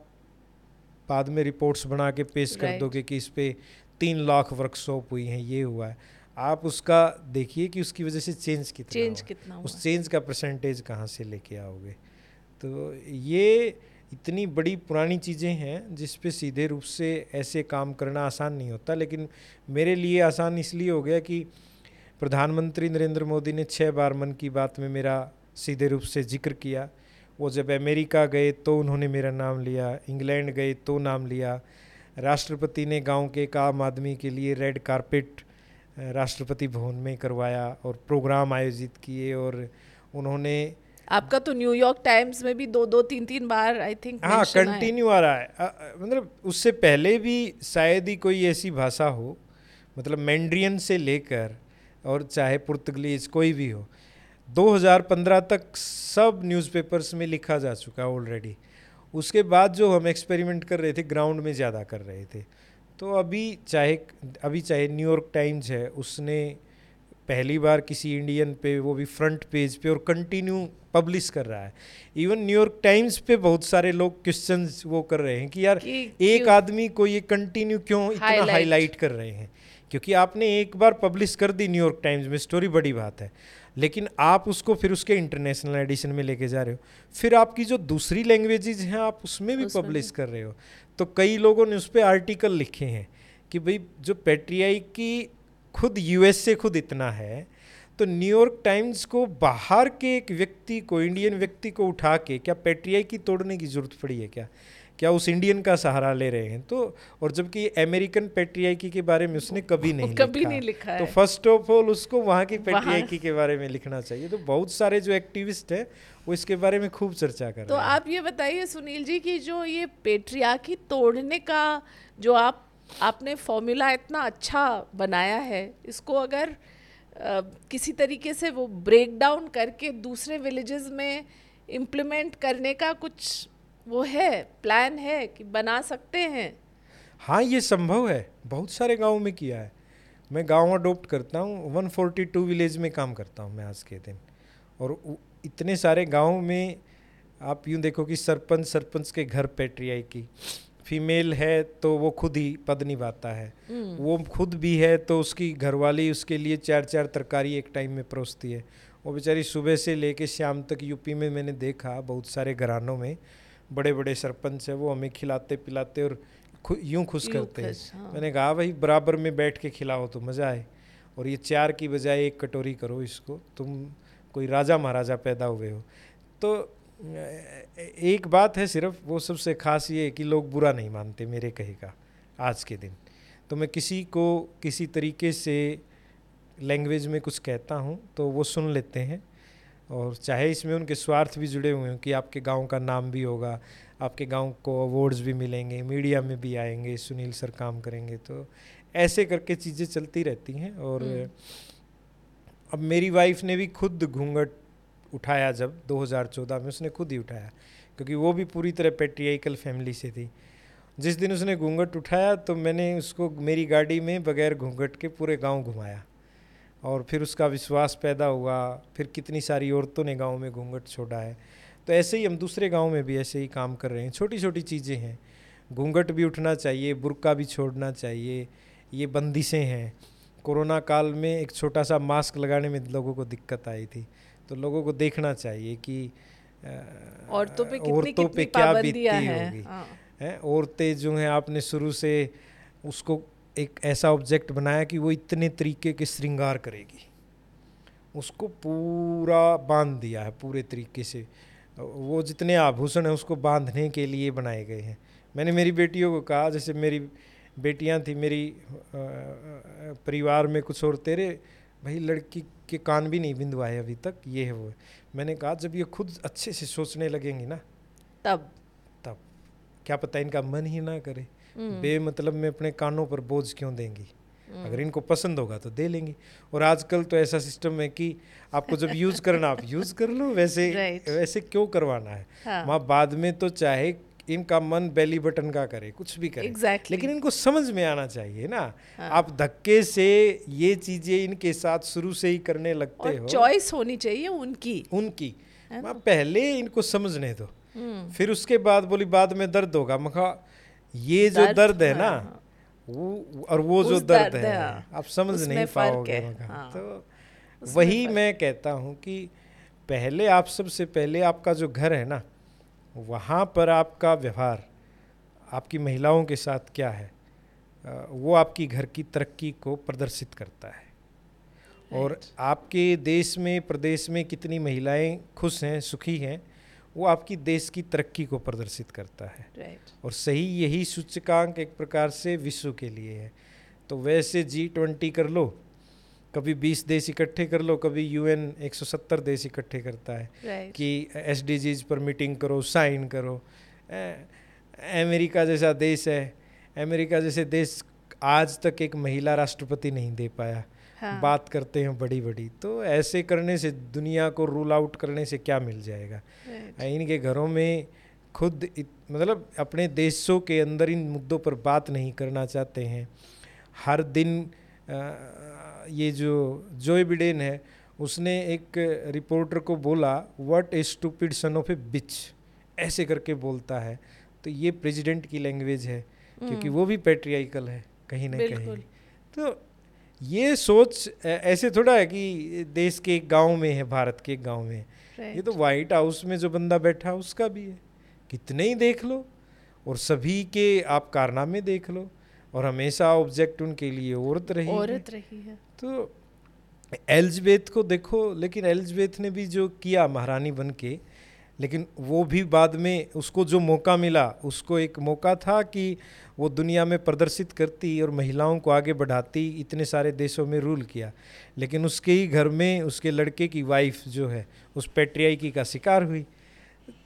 बाद में रिपोर्ट्स बना के पेश कर दोगे कि इस पे तीन लाख वर्कशॉप हुई हैं, ये हुआ है। आप उसका देखिए कि उसकी वजह से चेंज कितना चेंज हुआ, कितना हुआ। उस चेंज का परसेंटेज कहाँ से लेके आओगे? तो ये इतनी बड़ी पुरानी चीज़ें हैं जिस पे सीधे रूप से ऐसे काम करना आसान नहीं होता। लेकिन मेरे लिए आसान इसलिए हो गया कि प्रधानमंत्री नरेंद्र मोदी ने छः बार मन की बात में मेरा सीधे रूप से जिक्र किया। वो जब अमेरिका गए तो उन्होंने मेरा नाम लिया, इंग्लैंड गए तो नाम लिया, राष्ट्रपति ने गांव के एक आम आदमी के लिए रेड कारपेट राष्ट्रपति भवन में करवाया और प्रोग्राम आयोजित किए। और उन्होंने आपका तो न्यूयॉर्क टाइम्स में भी दो दो तीन तीन बार आई थिंक, हाँ, कंटिन्यू आ रहा है। मतलब उससे पहले भी शायद ही कोई ऐसी भाषा हो, मतलब मैंड्रियन से लेकर और चाहे पुर्तगालीज कोई भी हो, दो हज़ार पंद्रह तक सब न्यूज़पेपर्स में लिखा जा चुका ऑलरेडी। उसके बाद जो हम एक्सपेरिमेंट कर रहे थे ग्राउंड में ज़्यादा कर रहे थे, तो अभी चाहे अभी चाहे न्यूयॉर्क टाइम्स है, उसने पहली बार किसी इंडियन पे, वो भी फ्रंट पेज पे, और कंटिन्यू पब्लिश कर रहा है। इवन न्यूयॉर्क टाइम्स पे बहुत सारे लोग क्वेश्चंस वो कर रहे हैं कि यार एक आदमी को ये कंटिन्यू क्यों इतना हाईलाइट कर रहे हैं, क्योंकि आपने एक बार पब्लिश कर दी न्यूयॉर्क टाइम्स में स्टोरी, बड़ी बात है, लेकिन आप उसको फिर उसके इंटरनेशनल एडिशन में लेके जा रहे हो, फिर आपकी जो दूसरी लैंग्वेजेस हैं आप उसमें भी पब्लिश कर रहे हो। तो कई लोगों ने उस पर आर्टिकल लिखे हैं कि भाई जो पेट्रियाई की खुद यूएसए खुद इतना है, तो न्यूयॉर्क टाइम्स को बाहर के एक व्यक्ति को, इंडियन व्यक्ति को उठा के क्या पेट्रियाई की तोड़ने की ज़रूरत पड़ी है क्या? क्या उस इंडियन का सहारा ले रहे हैं? तो और जबकि अमेरिकन पेट्रियार्की के बारे में उसने कभी नहीं कभी लिखा, नहीं लिखा है। तो फर्स्ट ऑफ ऑल उसको वहाँ की पेट्रियार्की के बारे में लिखना चाहिए। तो बहुत सारे जो एक्टिविस्ट हैं वो इसके बारे में खूब चर्चा कर तो रहे हैं। तो आप ये बताइए सुनील जी कि जो ये पेट्रियार्की तोड़ने का जो आप आपने फॉर्मूला इतना अच्छा बनाया है, इसको अगर आ, किसी तरीके से वो ब्रेक डाउन करके दूसरे विलेजेस में इम्प्लीमेंट करने का कुछ वो है, प्लान है कि बना सकते हैं? हाँ, ये संभव है। बहुत सारे गाँव में किया है। मैं गांव अडोप्ट करता हूँ, एक सौ बयालीस विलेज में काम करता हूँ मैं आज के दिन, और इतने सारे गाँव में आप यूँ देखो कि सरपंच सरपंच के घर पेट्रियाई की, फीमेल है तो वो खुद ही पद निभाता है, वो खुद भी है तो उसकी घरवाली उसके लिए चार चार तरकारी एक टाइम में परोसती है, वो बेचारी सुबह से लेके शाम तक। यूपी में मैंने देखा बहुत सारे घरानों में बड़े बड़े सरपंच है, वो हमें खिलाते पिलाते और खु, यूं खुश करते हैं। हाँ। मैंने कहा भाई बराबर में बैठ के खिलाओ तो मज़ा आए, और ये चार की बजाय एक कटोरी करो, इसको तुम कोई राजा महाराजा पैदा हुए हो। तो एक बात है सिर्फ, वो सबसे ख़ास ये है कि लोग बुरा नहीं मानते मेरे कहे का आज के दिन। तो मैं किसी को किसी तरीके से लैंग्वेज में कुछ कहता हूँ तो वो सुन लेते हैं, और चाहे इसमें उनके स्वार्थ भी जुड़े हुए हैं कि आपके गांव का नाम भी होगा, आपके गांव को अवार्ड्स भी मिलेंगे, मीडिया में भी आएंगे, सुनील सर काम करेंगे, तो ऐसे करके चीज़ें चलती रहती हैं। और अब मेरी वाइफ ने भी खुद घूंघट उठाया जब दो हज़ार चौदह में, उसने खुद ही उठाया, क्योंकि वो भी पूरी तरह पेट्रियार्कल फैमिली से थी। जिस दिन उसने घूंघट उठाया तो मैंने उसको मेरी गाड़ी में बगैर घूंघट के पूरे गाँव घुमाया, और फिर उसका विश्वास पैदा हुआ, फिर कितनी सारी औरतों ने गांव में घूंघट छोड़ा है। तो ऐसे ही हम दूसरे गांव में भी ऐसे ही काम कर रहे हैं। छोटी छोटी चीज़ें हैं, घूंघट भी उठना चाहिए, बुर्का भी छोड़ना चाहिए, ये बंदिशें हैं। कोरोना काल में एक छोटा सा मास्क लगाने में लोगों को दिक्कत आई थी, तो लोगों को देखना चाहिए कि औरतों पे कितनी औरतों पे क्या बीतती होगी हैं। औरतें जो हैं आपने शुरू से उसको एक ऐसा ऑब्जेक्ट बनाया कि वो इतने तरीके के श्रृंगार करेगी, उसको पूरा बांध दिया है पूरे तरीके से, वो जितने आभूषण हैं उसको बांधने के लिए बनाए गए हैं। मैंने मेरी बेटियों को कहा, जैसे मेरी बेटियां थी, मेरी परिवार में कुछ और तेरे भाई लड़की के कान भी नहीं बिंदवाए अभी तक, ये है वो। मैंने कहा जब ये खुद अच्छे से सोचने लगेंगी ना तब तब क्या पता इनका मन ही ना करे, बेमतलब में अपने कानों पर बोझ क्यों देंगी, अगर इनको पसंद होगा तो दे लेंगी। और आजकल तो ऐसा सिस्टम है कि आपको जब यूज़ करना आप यूज़ कर लो, वैसे right. वैसे क्यों करवाना है। हाँ. माँ बाद में तो चाहे इनका मन बेली बटन का करे, कुछ भी करे, exactly. लेकिन इनको समझ में आना चाहिए ना। हाँ. आप धक्के से ये चीज़ें इनके साथ शुरू से ही करने लगते हो, चॉइस होनी चाहिए उनकी उनकी माँ पहले इनको समझने दो, फिर उसके बाद बोली बाद में दर्द होगा। मखा ये दर्द, जो दर्द है ना। हाँ, वो और वो जो दर्द, दर्द है, है आप समझ नहीं पाओगे। हाँ, तो वही मैं कहता हूँ कि पहले आप सबसे पहले आपका जो घर है ना, वहाँ पर आपका व्यवहार आपकी महिलाओं के साथ क्या है, वो आपकी घर की तरक्की को प्रदर्शित करता है। और आपके देश में प्रदेश में कितनी महिलाएं खुश हैं सुखी हैं, वो आपकी देश की तरक्की को प्रदर्शित करता है। right. और सही यही सूचकांक एक प्रकार से विश्व के लिए है। तो वैसे जी ट्वेंटी कर लो, कभी बीस देश इकट्ठे कर लो, कभी यूएन एक सौ सत्तर देश इकट्ठे करता है। right. कि एसडीजीज पर मीटिंग करो, साइन करो। अमेरिका जैसा देश है, अमेरिका जैसे देश आज तक एक महिला राष्ट्रपति नहीं दे पाया। हाँ. बात करते हैं बड़ी बड़ी, तो ऐसे करने से दुनिया को रूल आउट करने से क्या मिल जाएगा। right. इनके घरों में खुद इत, मतलब अपने देशों के अंदर इन मुद्दों पर बात नहीं करना चाहते हैं। हर दिन आ, ये जो जो बिडेन है उसने एक रिपोर्टर को बोला what a stupid son of a bitch ऐसे करके बोलता है। तो ये प्रेसिडेंट की लैंग्वेज है क्योंकि वो भी पैट्रियार्कल है कहीं ना कहीं। तो ये सोच ऐसे थोड़ा है कि देश के एक गाँव में है, भारत के एक गाँव में। right. ये तो व्हाइट हाउस में जो बंदा बैठा है उसका भी है, कितने ही देख लो और सभी के आप कारनामे देख लो और हमेशा ऑब्जेक्ट उनके लिए औरत रही औरत है। रही है। तो एलिज़ाबेथ को देखो, लेकिन एलिज़ाबेथ ने भी जो किया महारानी बन के, लेकिन वो भी बाद में उसको जो मौका मिला, उसको एक मौका था कि वो दुनिया में प्रदर्शित करती और महिलाओं को आगे बढ़ाती, इतने सारे देशों में रूल किया, लेकिन उसके ही घर में उसके लड़के की वाइफ जो है उस पैट्रियार्की का शिकार हुई।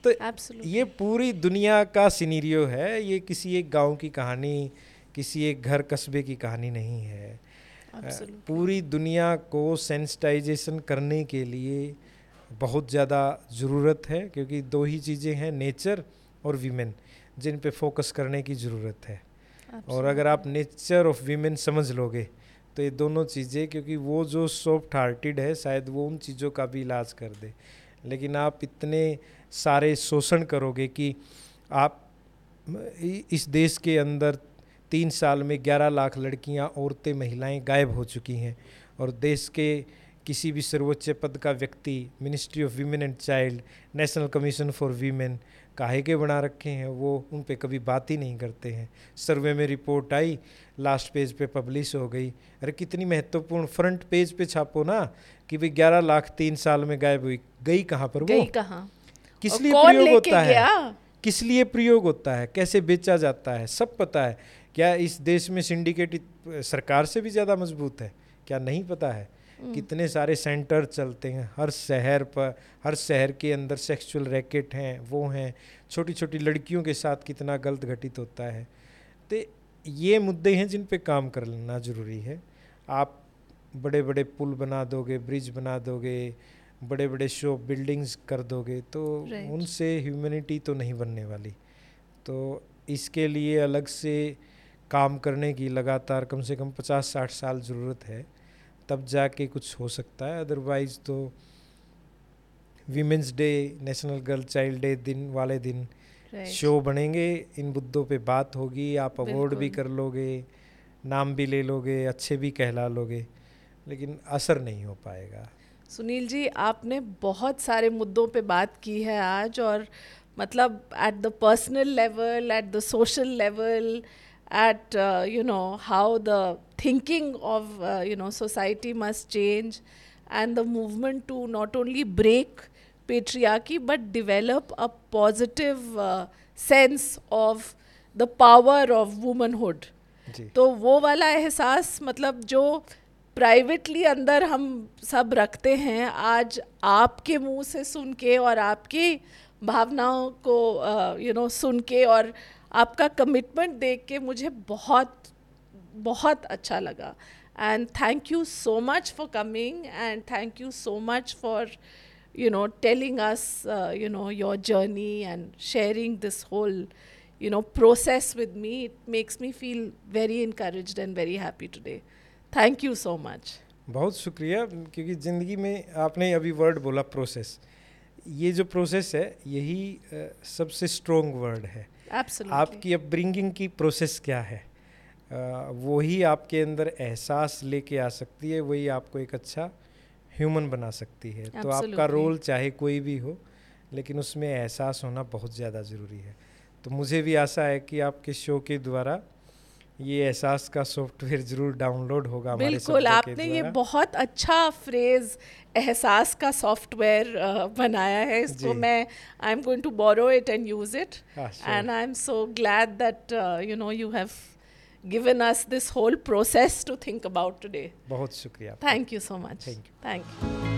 तो Absolutely. ये पूरी दुनिया का सिनेरियो है, ये किसी एक गाँव की कहानी, किसी एक घर कस्बे की कहानी नहीं है। Absolutely. पूरी दुनिया को सेंसिटाइजेशन करने के लिए बहुत ज़्यादा ज़रूरत है, क्योंकि दो ही चीज़ें हैं, नेचर और वीमेन, जिन पे फोकस करने की ज़रूरत है। Absolutely. और अगर आप नेचर ऑफ वीमेन समझ लोगे तो ये दोनों चीज़ें, क्योंकि वो जो सॉफ्ट हार्टेड है शायद वो उन चीज़ों का भी इलाज कर दे, लेकिन आप इतने सारे शोषण करोगे कि आप इस देश के अंदर तीन साल में ग्यारह लाख लड़कियां, औरतें, महिलाएं गायब हो चुकी हैं और देश के किसी भी सर्वोच्च पद का व्यक्ति, ministry of women and child, national commission for women, काहे के बना रखे हैं, वो उन पे कभी बात ही नहीं करते हैं। सर्वे में रिपोर्ट आई, लास्ट पेज पे पब्लिश हो गई। अरे कितनी महत्वपूर्ण, फ्रंट पेज पे छापो ना कि भाई ग्यारह लाख तीन साल में गायब हुई, गई कहाँ पर, वो कहाँ, किस लिए प्रयोग होता है, किस लिए प्रयोग होता है, कैसे बेचा जाता है, सब पता है। क्या इस देश में सिंडिकेट सरकार से भी ज़्यादा मजबूत है, क्या नहीं पता है? कितने सारे सेंटर चलते हैं हर शहर पर, हर शहर के अंदर सेक्सुअल रैकेट हैं, वो हैं, छोटी छोटी लड़कियों के साथ कितना गलत घटित होता है। तो ये मुद्दे हैं जिन पे काम करना ज़रूरी है। आप बड़े बड़े पुल बना दोगे, ब्रिज बना दोगे, बड़े बड़े शो बिल्डिंग्स कर दोगे तो right. उनसे ह्यूमैनिटी तो नहीं बनने वाली। तो इसके लिए अलग से काम करने की लगातार कम से कम पचास साठ साल ज़रूरत है, तब जाके कुछ हो सकता है। अदरवाइज तो women's day, national girl child day दिन वाले दिन right. शो बनेंगे, इन मुद्दों पे बात होगी, आप अवॉर्ड भी कर लोगे, नाम भी ले लोगे, अच्छे भी कहला लोगे, लेकिन असर नहीं हो पाएगा। सुनील जी, आपने बहुत सारे मुद्दों पे बात की है आज, और मतलब at the personal level, at the social level, at uh, you know how the thinking of uh, you know society must change, and the movement to not only break patriarchy but develop a positive uh, sense of the power of womanhood. तो वो वाला एहसास मतलब जो privately अंदर हम सब रखते हैं, आज आपके मुंह से सुन के और आपकी भावनाओं को uh, you know सुन के और आपका कमिटमेंट देख के मुझे बहुत बहुत अच्छा लगा। And thank you so much for coming, and thank you so much for you know telling us you know your journey and sharing this whole you know process with me. It makes me feel very encouraged and very happy today. Thank you so much. बहुत शुक्रिया, क्योंकि ज़िंदगी में आपने अभी word बोला process, ये जो प्रोसेस है यही uh, सबसे स्ट्रॉन्ग वर्ड है। Absolutely. आपकी अपब्रिंगिंग की प्रोसेस क्या है, वही आपके अंदर एहसास लेके आ सकती है, वही आपको एक अच्छा ह्यूमन बना सकती है। Absolutely. तो आपका रोल चाहे कोई भी हो, लेकिन उसमें एहसास होना बहुत ज़्यादा ज़रूरी है। तो मुझे भी आशा है कि आपके शो के द्वारा ये एहसास का सॉफ्टवेयर ज़रूर डाउनलोड होगा हमारे। बिल्कुल, आपने ये बहुत अच्छा फ्रेज़ एहसास का सॉफ्टवेयर बनाया है, इसको मैं I am going to borrow it and use it, and I am so glad that you know you have given us this whole process to think about today. बहुत शुक्रिया, thank you so much, thank you.